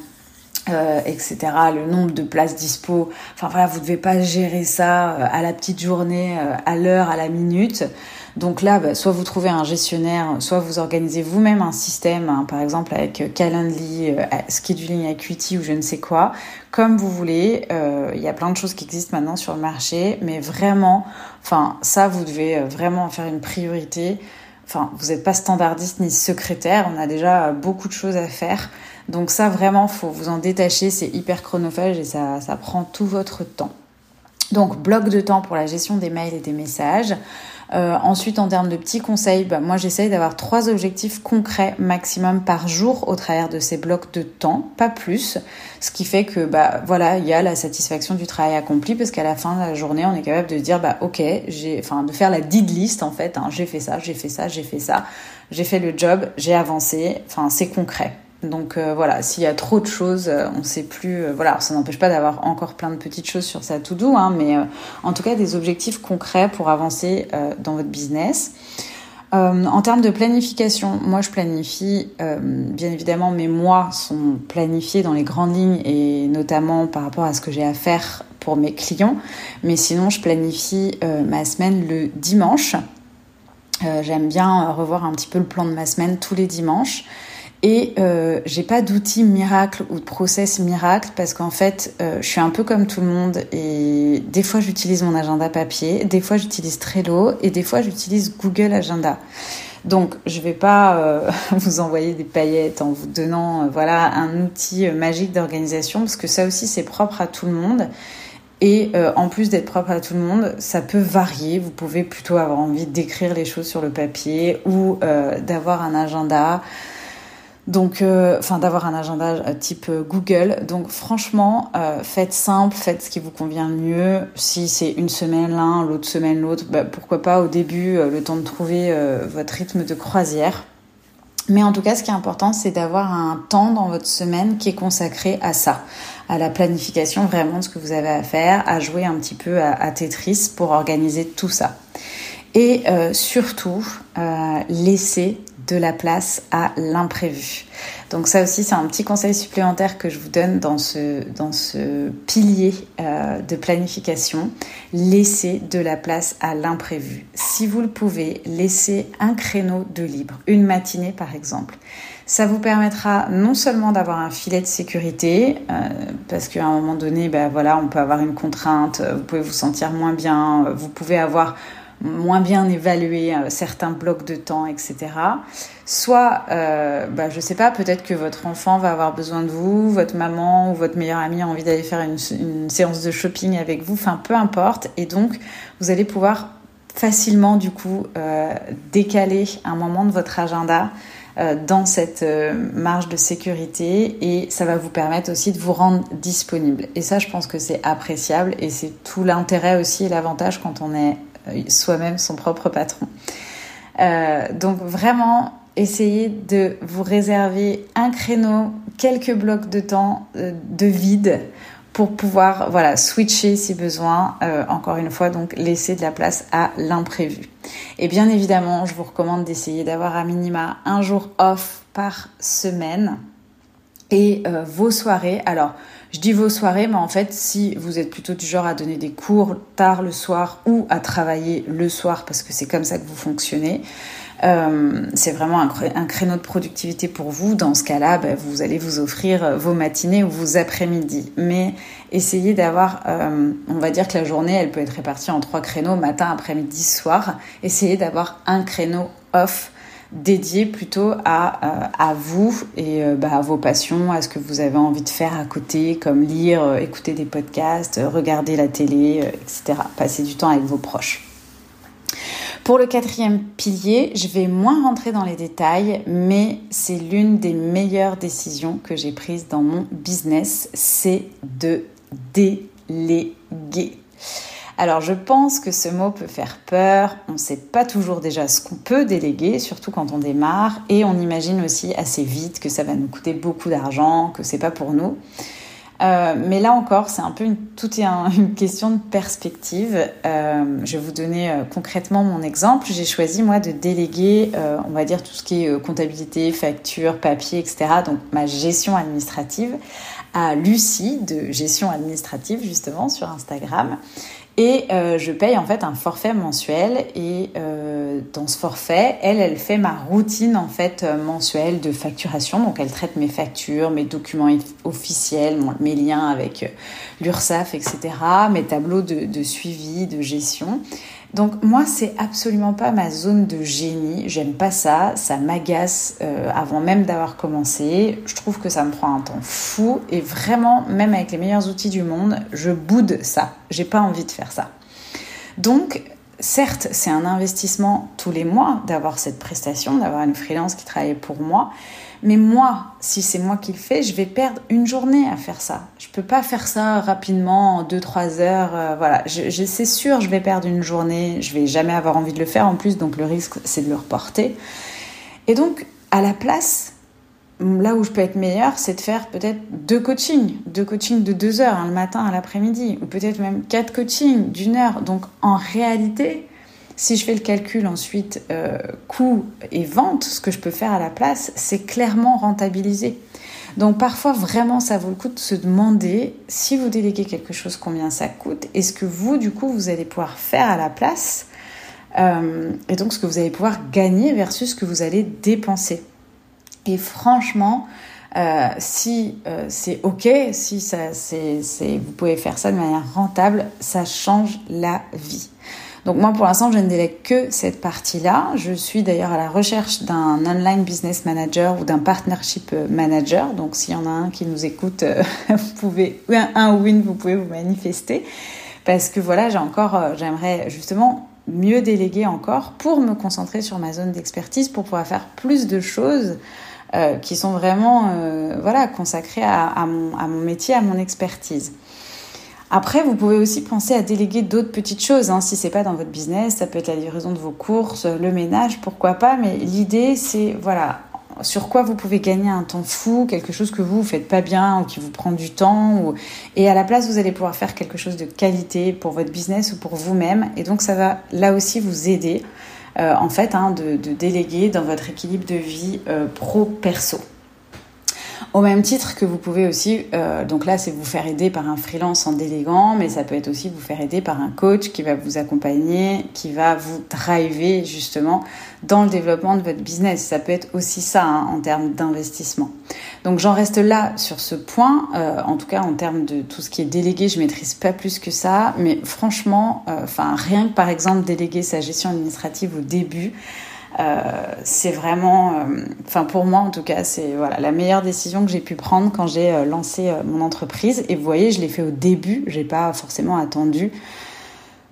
euh, et cetera, le nombre de places dispo. Enfin voilà, vous ne devez pas gérer ça à la petite journée, à l'heure, à la minute. Donc là, bah, soit vous trouvez un gestionnaire, soit vous organisez vous-même un système, hein, par exemple avec Calendly, euh, Scheduling, Acuity ou je ne sais quoi, comme vous voulez. Euh, il y a plein de choses qui existent maintenant sur le marché, mais vraiment, enfin ça, vous devez vraiment en faire une priorité. Enfin, vous n'êtes pas standardiste ni secrétaire, on a déjà beaucoup de choses à faire. Donc ça, vraiment, faut vous en détacher, c'est hyper chronophage et ça, ça prend tout votre temps. Donc, bloc de temps pour la gestion des mails et des messages. Euh, ensuite, en termes de petits conseils, bah, moi, j'essaye d'avoir trois objectifs concrets maximum par jour au travers de ces blocs de temps, pas plus. Ce qui fait que, bah, voilà, il y a la satisfaction du travail accompli parce qu'à la fin de la journée, on est capable de dire, bah, ok, j'ai, enfin, de faire la did list, en fait, hein, j'ai fait ça, j'ai fait ça, j'ai fait ça, j'ai fait le job, j'ai avancé, enfin, c'est concret. Donc euh, voilà, s'il y a trop de choses, euh, on ne sait plus... Euh, voilà, ça n'empêche pas d'avoir encore plein de petites choses sur sa to-do, hein, mais euh, en tout cas, des objectifs concrets pour avancer euh, dans votre business. Euh, en termes de planification, moi, je planifie... Euh, bien évidemment, mes mois sont planifiés dans les grandes lignes et notamment par rapport à ce que j'ai à faire pour mes clients. Mais sinon, je planifie euh, ma semaine le dimanche. Euh, j'aime bien euh, revoir un petit peu le plan de ma semaine tous les dimanches. Et euh, j'ai pas d'outils miracles ou de process miracle parce qu'en fait, euh, je suis un peu comme tout le monde et des fois j'utilise mon agenda papier, des fois j'utilise Trello et des fois j'utilise Google Agenda. Donc, je vais pas euh, vous envoyer des paillettes en vous donnant euh, voilà un outil magique d'organisation parce que ça aussi c'est propre à tout le monde. Et euh, en plus d'être propre à tout le monde, ça peut varier. Vous pouvez plutôt avoir envie d'écrire les choses sur le papier ou euh, d'avoir un agenda... Donc, euh, enfin, d'avoir un agenda type Google. Donc, franchement, euh, faites simple, faites ce qui vous convient le mieux. Si c'est une semaine l'un, l'autre semaine l'autre, bah, pourquoi pas au début, euh, le temps de trouver euh, votre rythme de croisière. Mais en tout cas, ce qui est important, c'est d'avoir un temps dans votre semaine qui est consacré à ça, à la planification vraiment de ce que vous avez à faire, à jouer un petit peu à, à Tetris pour organiser tout ça. Et euh, surtout, euh, laissez de la place à l'imprévu. Donc ça aussi, c'est un petit conseil supplémentaire que je vous donne dans ce, dans ce pilier euh, de planification. Laissez de la place à l'imprévu. Si vous le pouvez, laissez un créneau de libre, une matinée par exemple. Ça vous permettra non seulement d'avoir un filet de sécurité, euh, parce qu'à un moment donné, ben voilà, on peut avoir une contrainte, vous pouvez vous sentir moins bien, vous pouvez avoir... moins bien évaluer euh, certains blocs de temps, et cetera. Soit, euh, bah, je sais pas, peut-être que votre enfant va avoir besoin de vous, votre maman ou votre meilleure amie a envie d'aller faire une, une séance de shopping avec vous, enfin, peu importe. Et donc, vous allez pouvoir facilement, du coup, euh, décaler un moment de votre agenda euh, dans cette euh, marge de sécurité et ça va vous permettre aussi de vous rendre disponible. Et ça, je pense que c'est appréciable et c'est tout l'intérêt aussi et l'avantage quand on est soi-même son propre patron. Euh, donc vraiment, essayez de vous réserver un créneau, quelques blocs de temps euh, de vide pour pouvoir voilà, switcher si besoin, euh, encore une fois, donc laisser de la place à l'imprévu. Et bien évidemment, je vous recommande d'essayer d'avoir à minima un jour off par semaine et euh, vos soirées. Alors, je dis vos soirées, mais en fait, si vous êtes plutôt du genre à donner des cours tard le soir ou à travailler le soir, parce que c'est comme ça que vous fonctionnez, Euh, c'est vraiment un, un créneau de productivité pour vous. Dans ce cas-là, bah, vous allez vous offrir vos matinées ou vos après-midi. Mais essayez d'avoir, euh, on va dire que la journée, elle peut être répartie en trois créneaux, matin, après-midi, soir. Essayez d'avoir un créneau off dédié plutôt à, euh, à vous et euh, bah, à vos passions, à ce que vous avez envie de faire à côté, comme lire, euh, écouter des podcasts, euh, regarder la télé, euh, et cetera. Passer du temps avec vos proches. Pour le quatrième pilier, je vais moins rentrer dans les détails, mais c'est l'une des meilleures décisions que j'ai prises dans mon business, c'est de déléguer. Alors, je pense que ce mot peut faire peur. On ne sait pas toujours déjà ce qu'on peut déléguer, surtout quand on démarre, et on imagine aussi assez vite que ça va nous coûter beaucoup d'argent, que c'est pas pour nous. Euh, mais là encore, c'est un peu une, tout est un, une question de perspective. Euh, je vais vous donner euh, concrètement mon exemple. J'ai choisi, moi, de déléguer, euh, on va dire, tout ce qui est euh, comptabilité, facture, papier, et cetera. Donc, ma gestion administrative à Lucie, de gestion administrative, justement, sur Instagram. Et euh, je paye, en fait, un forfait mensuel. Et euh, dans ce forfait, elle, elle fait ma routine, en fait, mensuelle de facturation. Donc, elle traite mes factures, mes documents officiels, mon, mes liens avec l'URSSAF, et cetera, mes tableaux de, de suivi, de gestion. Donc, moi, c'est absolument pas ma zone de génie. J'aime pas ça. Ça m'agace euh, avant même d'avoir commencé. Je trouve que ça me prend un temps fou. Et vraiment, même avec les meilleurs outils du monde, je boude ça. J'ai pas envie de faire ça. Donc, certes, c'est un investissement tous les mois d'avoir cette prestation, d'avoir une freelance qui travaille pour moi. Mais moi, si c'est moi qui le fais, je vais perdre une journée à faire ça. Je peux pas faire ça rapidement, en deux trois heures. Euh, voilà, je, je, c'est sûr, je vais perdre une journée. Je vais jamais avoir envie de le faire en plus. Donc, le risque, c'est de le reporter. Et donc, à la place, là où je peux être meilleure, c'est de faire peut-être deux coachings. Deux coachings de deux heures, hein, le matin à l'après-midi. Ou peut-être même quatre coachings d'une heure. Donc, en réalité, si je fais le calcul ensuite euh, coût et vente, ce que je peux faire à la place, c'est clairement rentabilisé. Donc parfois, vraiment, ça vaut le coup de se demander, si vous déléguez quelque chose, combien ça coûte et ce que vous, du coup, vous allez pouvoir faire à la place euh, et donc ce que vous allez pouvoir gagner versus ce que vous allez dépenser. Et franchement, Euh, si euh, c'est ok, si ça, c'est, c'est, vous pouvez faire ça de manière rentable, ça change la vie. Donc moi, pour l'instant, je ne délègue que cette partie-là. Je suis d'ailleurs à la recherche d'un online business manager ou d'un partnership manager. Donc s'il y en a un qui nous écoute, euh, vous pouvez, un, un ou une, vous pouvez vous manifester. Parce que voilà, j'ai encore, euh, j'aimerais justement mieux déléguer encore pour me concentrer sur ma zone d'expertise, pour pouvoir faire plus de choses Euh, qui sont vraiment euh, voilà, consacrés à, à, mon, à mon métier, à mon expertise. Après, vous pouvez aussi penser à déléguer d'autres petites choses. Hein, si ce n'est pas dans votre business, ça peut être la livraison de vos courses, le ménage, pourquoi pas. Mais l'idée, c'est voilà, sur quoi vous pouvez gagner un temps fou, quelque chose que vous ne faites pas bien ou qui vous prend du temps. Ou... Et à la place, vous allez pouvoir faire quelque chose de qualité pour votre business ou pour vous-même. Et donc, ça va là aussi vous aider. Euh, en fait, hein, de, de déléguer dans votre équilibre de vie euh, pro-perso. Au même titre que vous pouvez aussi, euh, donc là, c'est vous faire aider par un freelance en déléguant, mais ça peut être aussi vous faire aider par un coach qui va vous accompagner, qui va vous driver justement dans le développement de votre business. Ça peut être aussi ça hein, en termes d'investissement. Donc j'en reste là sur ce point. Euh, en tout cas, en termes de tout ce qui est délégué, je maîtrise pas plus que ça. Mais franchement, euh, enfin rien que par exemple déléguer sa gestion administrative au début, Euh, c'est vraiment, enfin euh, pour moi en tout cas, c'est voilà la meilleure décision que j'ai pu prendre quand j'ai euh, lancé euh, mon entreprise. Et vous voyez, je l'ai fait au début. J'ai pas forcément attendu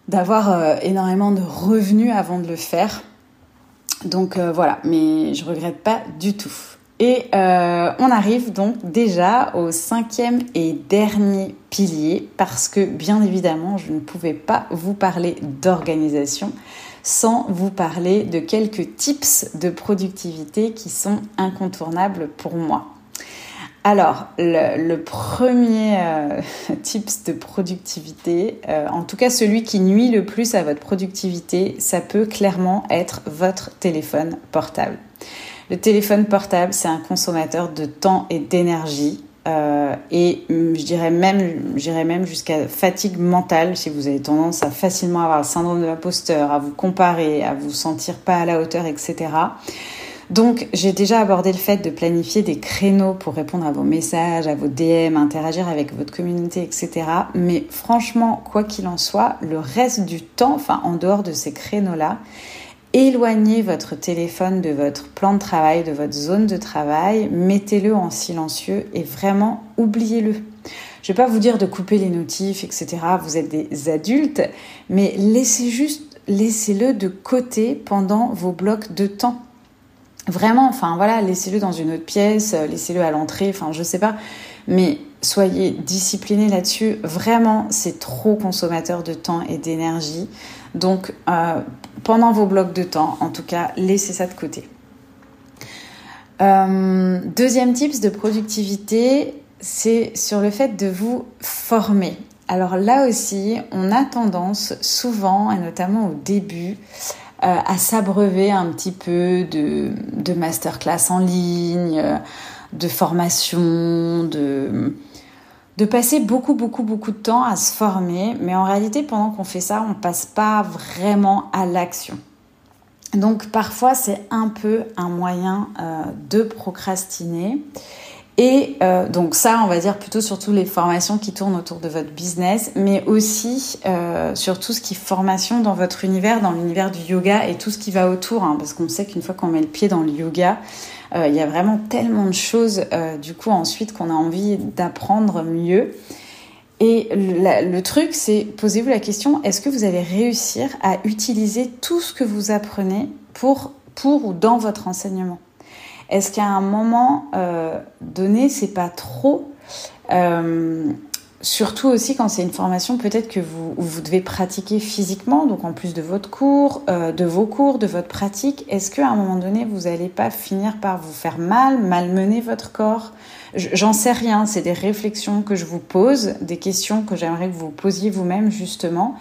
d'avoir euh, énormément de revenus avant de le faire. Donc euh, voilà, mais je regrette pas du tout. Et euh, on arrive donc déjà au cinquième et dernier pilier parce que bien évidemment, je ne pouvais pas vous parler d'organisation sans vous parler de quelques tips de productivité qui sont incontournables pour moi. Alors, le, le premier euh, tips de productivité, euh, en tout cas celui qui nuit le plus à votre productivité, ça peut clairement être votre téléphone portable. Le téléphone portable, c'est un consommateur de temps et d'énergie euh, et je dirais même, je dirais même jusqu'à fatigue mentale si vous avez tendance à facilement avoir le syndrome de l'imposteur, à vous comparer, à vous sentir pas à la hauteur, et cetera. Donc, j'ai déjà abordé le fait de planifier des créneaux pour répondre à vos messages, à vos D M, interagir avec votre communauté, et cetera. Mais franchement, quoi qu'il en soit, le reste du temps, enfin en dehors de ces créneaux-là, éloignez votre téléphone de votre plan de travail, de votre zone de travail, mettez-le en silencieux et vraiment oubliez-le. Je ne vais pas vous dire de couper les notifs, et cetera. Vous êtes des adultes, mais laissez juste, laissez-le de côté pendant vos blocs de temps. Vraiment, enfin voilà, laissez-le dans une autre pièce, laissez-le à l'entrée, enfin je sais pas, mais soyez disciplinés là-dessus. Vraiment, c'est trop consommateur de temps et d'énergie. Donc, euh, pendant vos blocs de temps, en tout cas, laissez ça de côté. Euh, deuxième tips de productivité, c'est sur le fait de vous former. Alors là aussi, on a tendance souvent, et notamment au début, Euh, à s'abreuver un petit peu de, de masterclass en ligne, de formation, de, de passer beaucoup, beaucoup, beaucoup de temps à se former. Mais en réalité, pendant qu'on fait ça, on ne passe pas vraiment à l'action. Donc parfois, c'est un peu un moyen euh, de procrastiner. Et euh, donc ça, on va dire plutôt sur toutes les formations qui tournent autour de votre business, mais aussi euh, sur tout ce qui est formation dans votre univers, dans l'univers du yoga et tout ce qui va autour. Hein, parce qu'on sait qu'une fois qu'on met le pied dans le yoga, euh, il y a vraiment tellement de choses euh, du coup ensuite qu'on a envie d'apprendre mieux. Et la, le truc, c'est posez-vous la question, est-ce que vous allez réussir à utiliser tout ce que vous apprenez pour, pour ou dans votre enseignement ? Est-ce qu'à un moment euh, donné, c'est pas trop euh, surtout aussi quand c'est une formation peut-être que vous, vous devez pratiquer physiquement, donc en plus de votre cours, euh, de vos cours, de votre pratique, est-ce qu'à un moment donné, vous n'allez pas finir par vous faire mal, malmener votre corps ? J'en sais rien, c'est des réflexions que je vous pose, des questions que j'aimerais que vous posiez vous-même justement.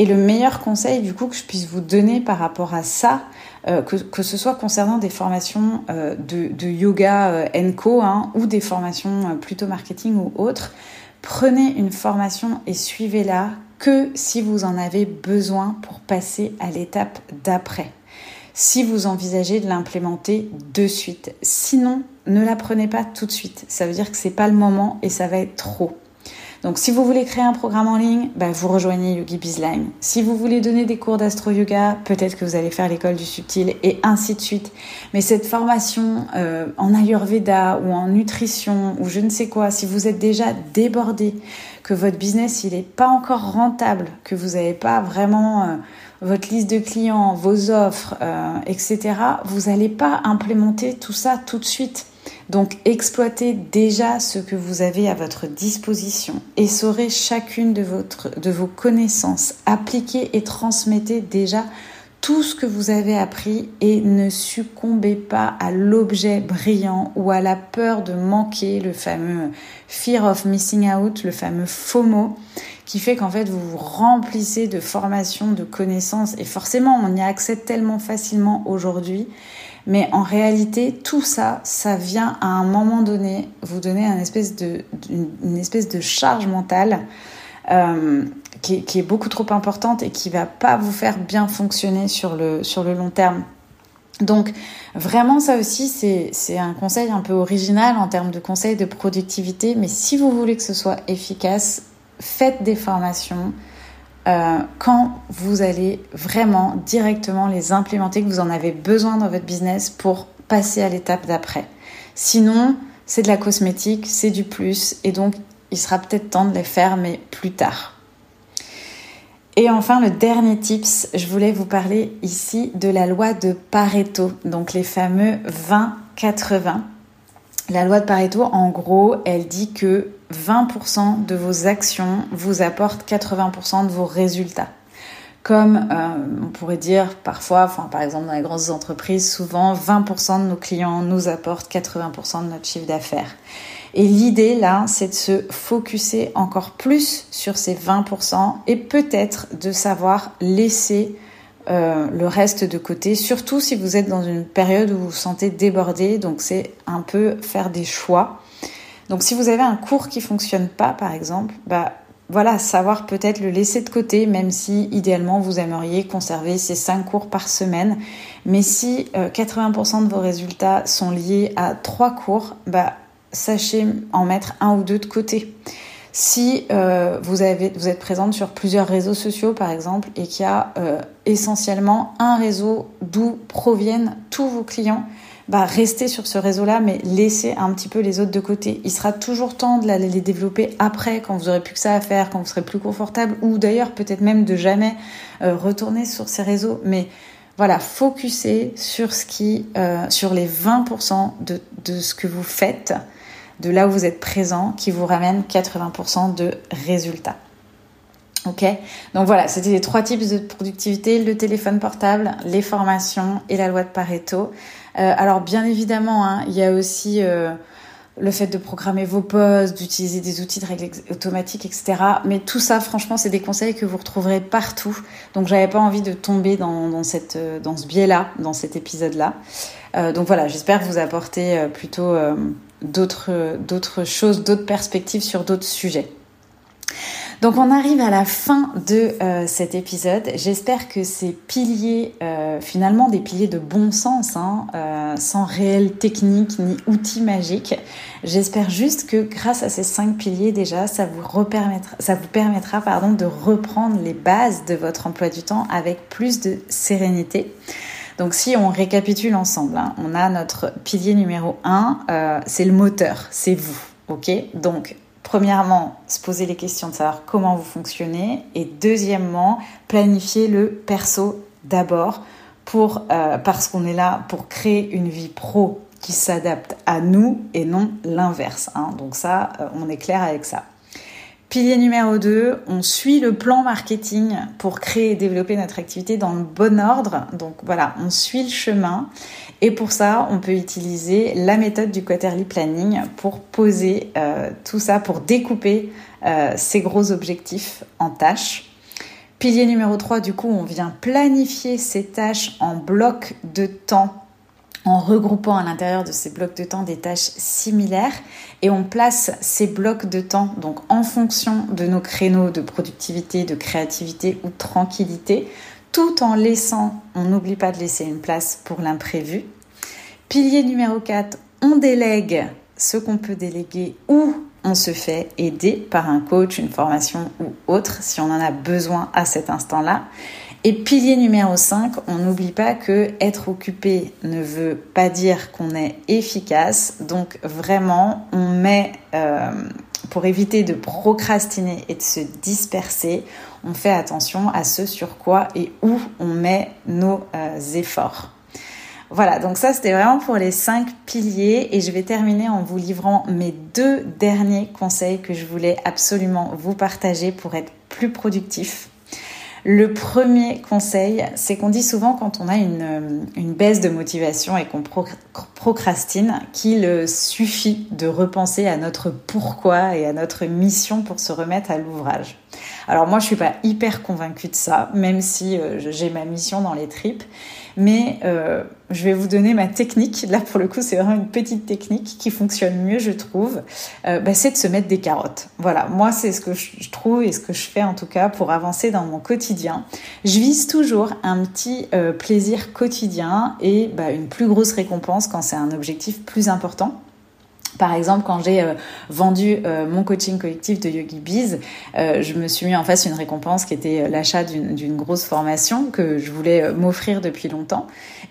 Et le meilleur conseil du coup que je puisse vous donner par rapport à ça, euh, que, que ce soit concernant des formations euh, de, de yoga euh, and co, hein, ou des formations euh, plutôt marketing ou autres, prenez une formation et suivez-la que si vous en avez besoin pour passer à l'étape d'après. Si vous envisagez de l'implémenter de suite. Sinon, ne la prenez pas tout de suite. Ça veut dire que c'est pas le moment et ça va être trop. Donc, si vous voulez créer un programme en ligne, bah, vous rejoignez Yogi Blissline. Si vous voulez donner des cours d'astro-yoga, peut-être que vous allez faire l'école du subtil et ainsi de suite. Mais cette formation euh, en Ayurveda ou en nutrition ou je ne sais quoi, si vous êtes déjà débordé, que votre business il n'est pas encore rentable, que vous n'avez pas vraiment euh, votre liste de clients, vos offres, euh, et cetera, vous n'allez pas implémenter tout ça tout de suite. Donc, exploitez déjà ce que vous avez à votre disposition. Essorez chacune de, votre, de vos connaissances. Appliquez et transmettez déjà tout ce que vous avez appris et ne succombez pas à l'objet brillant ou à la peur de manquer, le fameux fear of missing out, le fameux FOMO, qui fait qu'en fait, vous vous remplissez de formations, de connaissances. Et forcément, on y accède tellement facilement aujourd'hui. Mais en réalité, tout ça, ça vient à un moment donné vous donner une espèce de, une espèce de charge mentale euh, qui, est, qui est beaucoup trop importante et qui ne va pas vous faire bien fonctionner sur le, sur le long terme. Donc vraiment, ça aussi, c'est, c'est un conseil un peu original en termes de conseil de productivité. Mais si vous voulez que ce soit efficace, faites des formations. Euh, quand vous allez vraiment directement les implémenter, que vous en avez besoin dans votre business pour passer à l'étape d'après. Sinon, c'est de la cosmétique, c'est du plus et donc il sera peut-être temps de les faire mais plus tard. Et enfin, le dernier tips, je voulais vous parler ici de la loi de Pareto, donc les fameux vingt quatre-vingts. La loi de Pareto, en gros, elle dit que vingt pour cent de vos actions vous apportent quatre-vingts pour cent de vos résultats. Comme euh, on pourrait dire parfois, enfin, par exemple dans les grosses entreprises, souvent vingt pour cent de nos clients nous apportent quatre-vingts pour cent de notre chiffre d'affaires. Et l'idée là, c'est de se focuser encore plus sur ces vingt pour cent et peut-être de savoir laisser euh, le reste de côté, surtout si vous êtes dans une période où vous vous sentez débordé, donc c'est un peu faire des choix. Donc si vous avez un cours qui fonctionne pas par exemple, bah voilà, savoir peut-être le laisser de côté, même si idéalement vous aimeriez conserver ces cinq cours par semaine. Mais si euh, quatre-vingts pour cent de vos résultats sont liés à trois cours, bah sachez en mettre un ou deux de côté. Si euh, vous, avez, vous êtes présente sur plusieurs réseaux sociaux par exemple et qu'il y a euh, essentiellement un réseau d'où proviennent tous vos clients, bah, restez sur ce réseau-là, mais laissez un petit peu les autres de côté. Il sera toujours temps de les développer après, quand vous aurez plus que ça à faire, quand vous serez plus confortable, ou d'ailleurs peut-être même de jamais euh, retourner sur ces réseaux. Mais voilà, focussez sur ce qui, euh, sur les vingt pour cent de, de ce que vous faites, de là où vous êtes présent, qui vous ramène quatre-vingts pour cent de résultats. Ok, donc voilà, c'était les trois types de productivité, le téléphone portable, les formations et la loi de Pareto. Euh, alors bien évidemment, hein, il y a aussi euh, le fait de programmer vos posts, d'utiliser des outils de règles automatiques, et cetera. Mais tout ça, franchement, c'est des conseils que vous retrouverez partout. Donc j'avais pas envie de tomber dans, dans, cette, dans ce biais-là, dans cet épisode-là. Euh, donc voilà, j'espère vous apporter euh, plutôt euh, d'autres, euh, d'autres choses, d'autres perspectives sur d'autres sujets. Donc on arrive à la fin de euh, cet épisode. J'espère que ces piliers, euh, finalement des piliers de bon sens, hein, euh, sans réelle technique ni outil magique, j'espère juste que grâce à ces cinq piliers déjà, ça vous, repermettra, ça vous permettra pardon, de reprendre les bases de votre emploi du temps avec plus de sérénité. Donc si on récapitule ensemble, hein, on a notre pilier numéro un, euh, c'est le moteur, c'est vous, ok ? Donc premièrement, se poser les questions de savoir comment vous fonctionnez. Et deuxièmement, planifier le perso d'abord pour, euh, parce qu'on est là pour créer une vie pro qui s'adapte à nous et non l'inverse. Hein. Donc ça, euh, on est clair avec ça. Pilier numéro deux, on suit le plan marketing pour créer et développer notre activité dans le bon ordre. Donc voilà, on suit le chemin. Et pour ça, on peut utiliser la méthode du quarterly planning pour poser euh, tout ça, pour découper euh, ces gros objectifs en tâches. Pilier numéro trois, du coup, on vient planifier ces tâches en blocs de temps, en regroupant à l'intérieur de ces blocs de temps des tâches similaires. Et on place ces blocs de temps donc en fonction de nos créneaux de productivité, de créativité ou de tranquillité, tout en laissant, on n'oublie pas de laisser une place pour l'imprévu. Pilier numéro quatre, on délègue ce qu'on peut déléguer ou on se fait aider par un coach, une formation ou autre, si on en a besoin à cet instant-là. Et pilier numéro cinq, on n'oublie pas que être occupé ne veut pas dire qu'on est efficace. Donc vraiment, on met, euh, pour éviter de procrastiner et de se disperser, on fait attention à ce sur quoi et où on met nos euh, efforts. Voilà, donc ça c'était vraiment pour les cinq piliers et je vais terminer en vous livrant mes deux derniers conseils que je voulais absolument vous partager pour être plus productif. Le premier conseil, c'est qu'on dit souvent quand on a une, une baisse de motivation et qu'on procrastine qu'il suffit de repenser à notre pourquoi et à notre mission pour se remettre à l'ouvrage. Alors moi, je suis pas hyper convaincue de ça, même si euh, j'ai ma mission dans les tripes. Mais euh, je vais vous donner ma technique. Là, pour le coup, c'est vraiment une petite technique qui fonctionne mieux, je trouve. Euh, bah, c'est de se mettre des carottes. Voilà, moi, c'est ce que je trouve et ce que je fais en tout cas pour avancer dans mon quotidien. Je vise toujours un petit euh, plaisir quotidien et bah, une plus grosse récompense quand c'est un objectif plus important. Par exemple, quand j'ai euh, vendu euh, mon coaching collectif de YogiBiz, euh, je me suis mis en face une récompense qui était l'achat d'une, d'une grosse formation que je voulais euh, m'offrir depuis longtemps.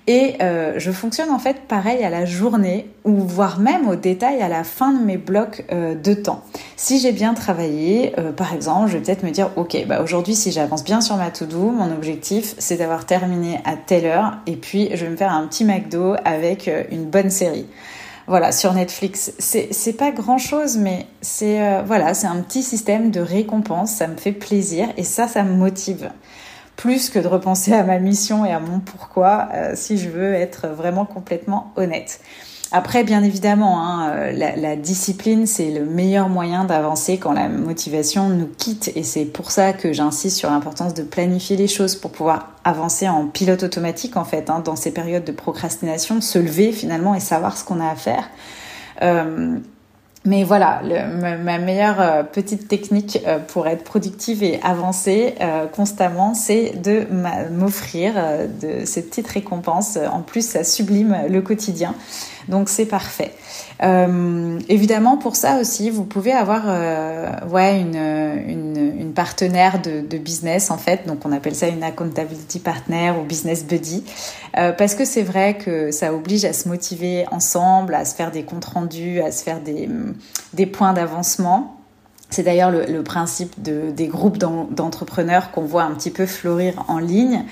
Et euh, je fonctionne en fait pareil à la journée ou voire même au détail à la fin de mes blocs euh, de temps. Si j'ai bien travaillé, euh, par exemple, je vais peut-être me dire « Ok, bah aujourd'hui, si j'avance bien sur ma to-do, mon objectif, c'est d'avoir terminé à telle heure et puis je vais me faire un petit McDo avec euh, une bonne série. » voilà, sur Netflix. C'est, c'est pas grand-chose, mais c'est, euh, voilà, c'est un petit système de récompense. Ça me fait plaisir et ça, ça me motive. Plus que de repenser à ma mission et à mon pourquoi, euh, si je veux être vraiment complètement honnête. Après, bien évidemment, hein, la, la discipline, c'est le meilleur moyen d'avancer quand la motivation nous quitte. Et c'est pour ça que j'insiste sur l'importance de planifier les choses pour pouvoir avancer en pilote automatique, en fait, hein, dans ces périodes de procrastination, se lever finalement et savoir ce qu'on a à faire. Euh, mais voilà, le, ma meilleure petite technique pour être productive et avancer euh, constamment, c'est de m'offrir de cette petite récompense. En plus, ça sublime le quotidien. Donc c'est parfait. Euh, évidemment, pour ça aussi, vous pouvez avoir euh, ouais, une, une, une partenaire de, de business, en fait. Donc on appelle ça une accountability partner ou business buddy. Euh, parce que c'est vrai que ça oblige à se motiver ensemble, à se faire des comptes rendus, à se faire des, des points d'avancement. C'est d'ailleurs le, le principe de, des groupes d'en, d'entrepreneurs qu'on voit un petit peu fleurir en ligne.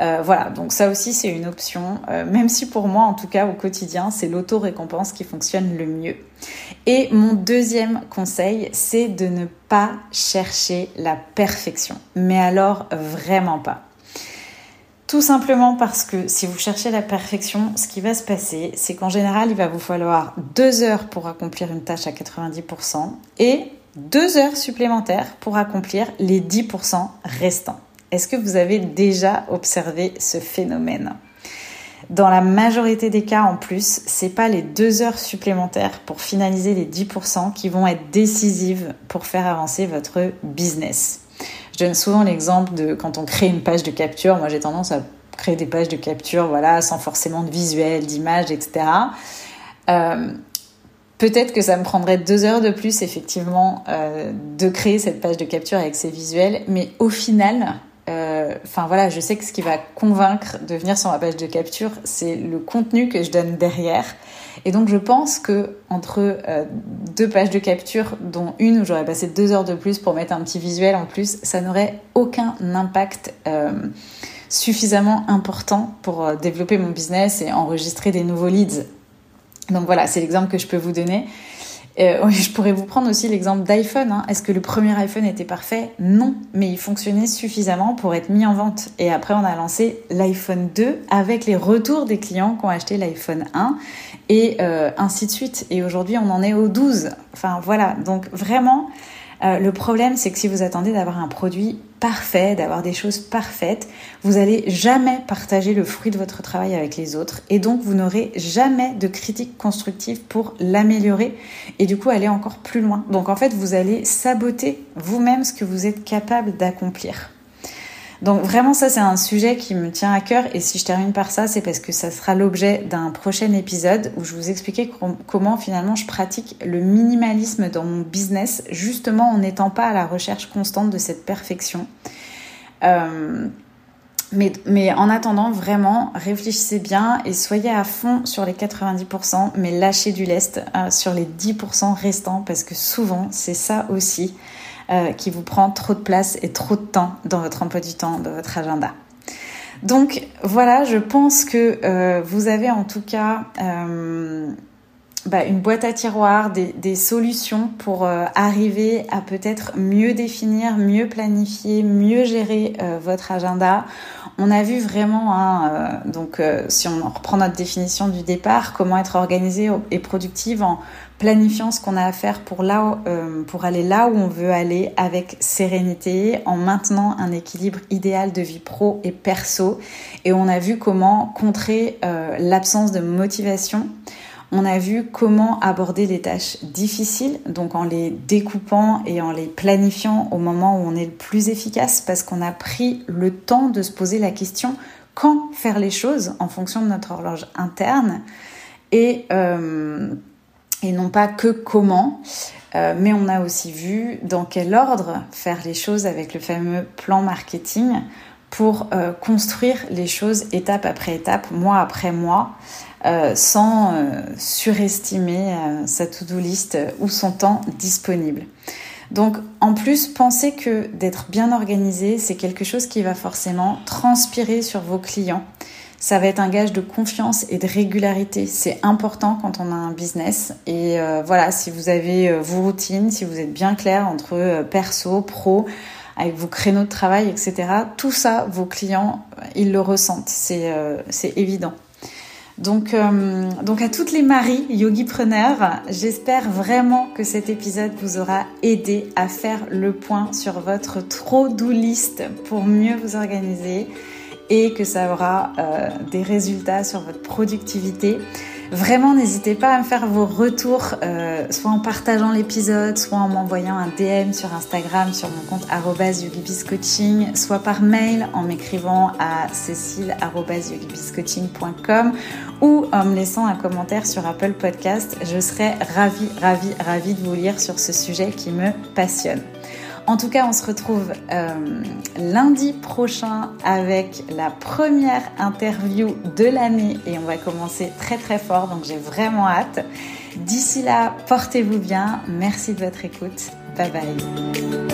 Euh, voilà, donc ça aussi c'est une option, euh, même si pour moi en tout cas au quotidien c'est l'auto-récompense qui fonctionne le mieux. Et mon deuxième conseil, c'est de ne pas chercher la perfection, mais alors vraiment pas. Tout simplement parce que si vous cherchez la perfection, ce qui va se passer, c'est qu'en général il va vous falloir deux heures pour accomplir une tâche à quatre-vingt-dix pour cent et deux heures supplémentaires pour accomplir les dix pour cent restants. Est-ce que vous avez déjà observé ce phénomène ? Dans la majorité des cas, en plus, c'est pas les deux heures supplémentaires pour finaliser les dix pour cent qui vont être décisives pour faire avancer votre business. Je donne souvent l'exemple de quand on crée une page de capture. Moi, j'ai tendance à créer des pages de capture, voilà, sans forcément de visuel, d'image, et cetera. Euh, Peut-être que ça me prendrait deux heures de plus, effectivement, euh, de créer cette page de capture avec ces visuels, mais au final... Enfin euh, voilà, je sais que ce qui va convaincre de venir sur ma page de capture, c'est le contenu que je donne derrière. Et donc je pense que entre euh, deux pages de capture, dont une où j'aurais passé deux heures de plus pour mettre un petit visuel en plus, ça n'aurait aucun impact euh, suffisamment important pour euh, développer mon business et enregistrer des nouveaux leads. Donc voilà, c'est l'exemple que je peux vous donner. Euh, je pourrais vous prendre aussi l'exemple d'iPhone. Hein. Est-ce que le premier iPhone était parfait ? Non, mais il fonctionnait suffisamment pour être mis en vente. Et après, on a lancé l'iPhone deux avec les retours des clients qui ont acheté l'iPhone un et euh, ainsi de suite. Et aujourd'hui, on en est au douze. Enfin, voilà. Donc, vraiment, euh, le problème, c'est que si vous attendez d'avoir un produit parfait, d'avoir des choses parfaites, vous allez jamais partager le fruit de votre travail avec les autres et donc vous n'aurez jamais de critique constructive pour l'améliorer et du coup aller encore plus loin. Donc en fait, vous allez saboter vous-même ce que vous êtes capable d'accomplir. Donc vraiment, ça, c'est un sujet qui me tient à cœur. Et si je termine par ça, c'est parce que ça sera l'objet d'un prochain épisode où je vous expliquais com- comment finalement je pratique le minimalisme dans mon business, justement en n'étant pas à la recherche constante de cette perfection. Euh, mais, mais en attendant, vraiment, réfléchissez bien et soyez à fond sur les quatre-vingt-dix pour cent, mais lâchez du lest euh, sur les dix pour cent restants parce que souvent, c'est ça aussi. Euh, qui vous prend trop de place et trop de temps dans votre emploi du temps, dans votre agenda. Donc voilà, je pense que euh, vous avez en tout cas euh, bah, une boîte à tiroirs, des, des solutions pour euh, arriver à peut-être mieux définir, mieux planifier, mieux gérer euh, votre agenda. On a vu vraiment, hein, euh, donc euh, si on reprend notre définition du départ, comment être organisé et productive en planifiant ce qu'on a à faire pour, là où, euh, pour aller là où on veut aller avec sérénité, en maintenant un équilibre idéal de vie pro et perso. Et on a vu comment contrer euh, l'absence de motivation. On a vu comment aborder les tâches difficiles, donc en les découpant et en les planifiant au moment où on est le plus efficace, parce qu'on a pris le temps de se poser la question quand faire les choses en fonction de notre horloge interne. Et... Euh, et non pas que comment, euh, mais on a aussi vu dans quel ordre faire les choses avec le fameux plan marketing pour euh, construire les choses étape après étape, mois après mois, euh, sans euh, surestimer euh, sa to-do list euh, ou son temps disponible. Donc, en plus, pensez que d'être bien organisé, c'est quelque chose qui va forcément transpirer sur vos clients. Ça va être un gage de confiance et de régularité. C'est important quand on a un business. Et euh, voilà, si vous avez euh, vos routines, si vous êtes bien clair entre euh, perso, pro, avec vos créneaux de travail, et cetera, tout ça, vos clients, ils le ressentent. C'est, euh, c'est évident. Donc, euh, donc à toutes les Marie yogipreneurs, j'espère vraiment que cet épisode vous aura aidé à faire le point sur votre to-do list pour mieux vous organiser, et que ça aura euh, des résultats sur votre productivité. Vraiment, n'hésitez pas à me faire vos retours, euh, soit en partageant l'épisode, soit en m'envoyant un D M sur Instagram, sur mon compte arobase yogibizcoaching, soit par mail en m'écrivant à cécile arobase yogibizcoaching point com ou en me laissant un commentaire sur Apple Podcast. Je serai ravie, ravie, ravie de vous lire sur ce sujet qui me passionne. En tout cas, on se retrouve euh, lundi prochain avec la première interview de l'année et on va commencer très très fort, donc j'ai vraiment hâte. D'ici là, portez-vous bien, merci de votre écoute, bye bye.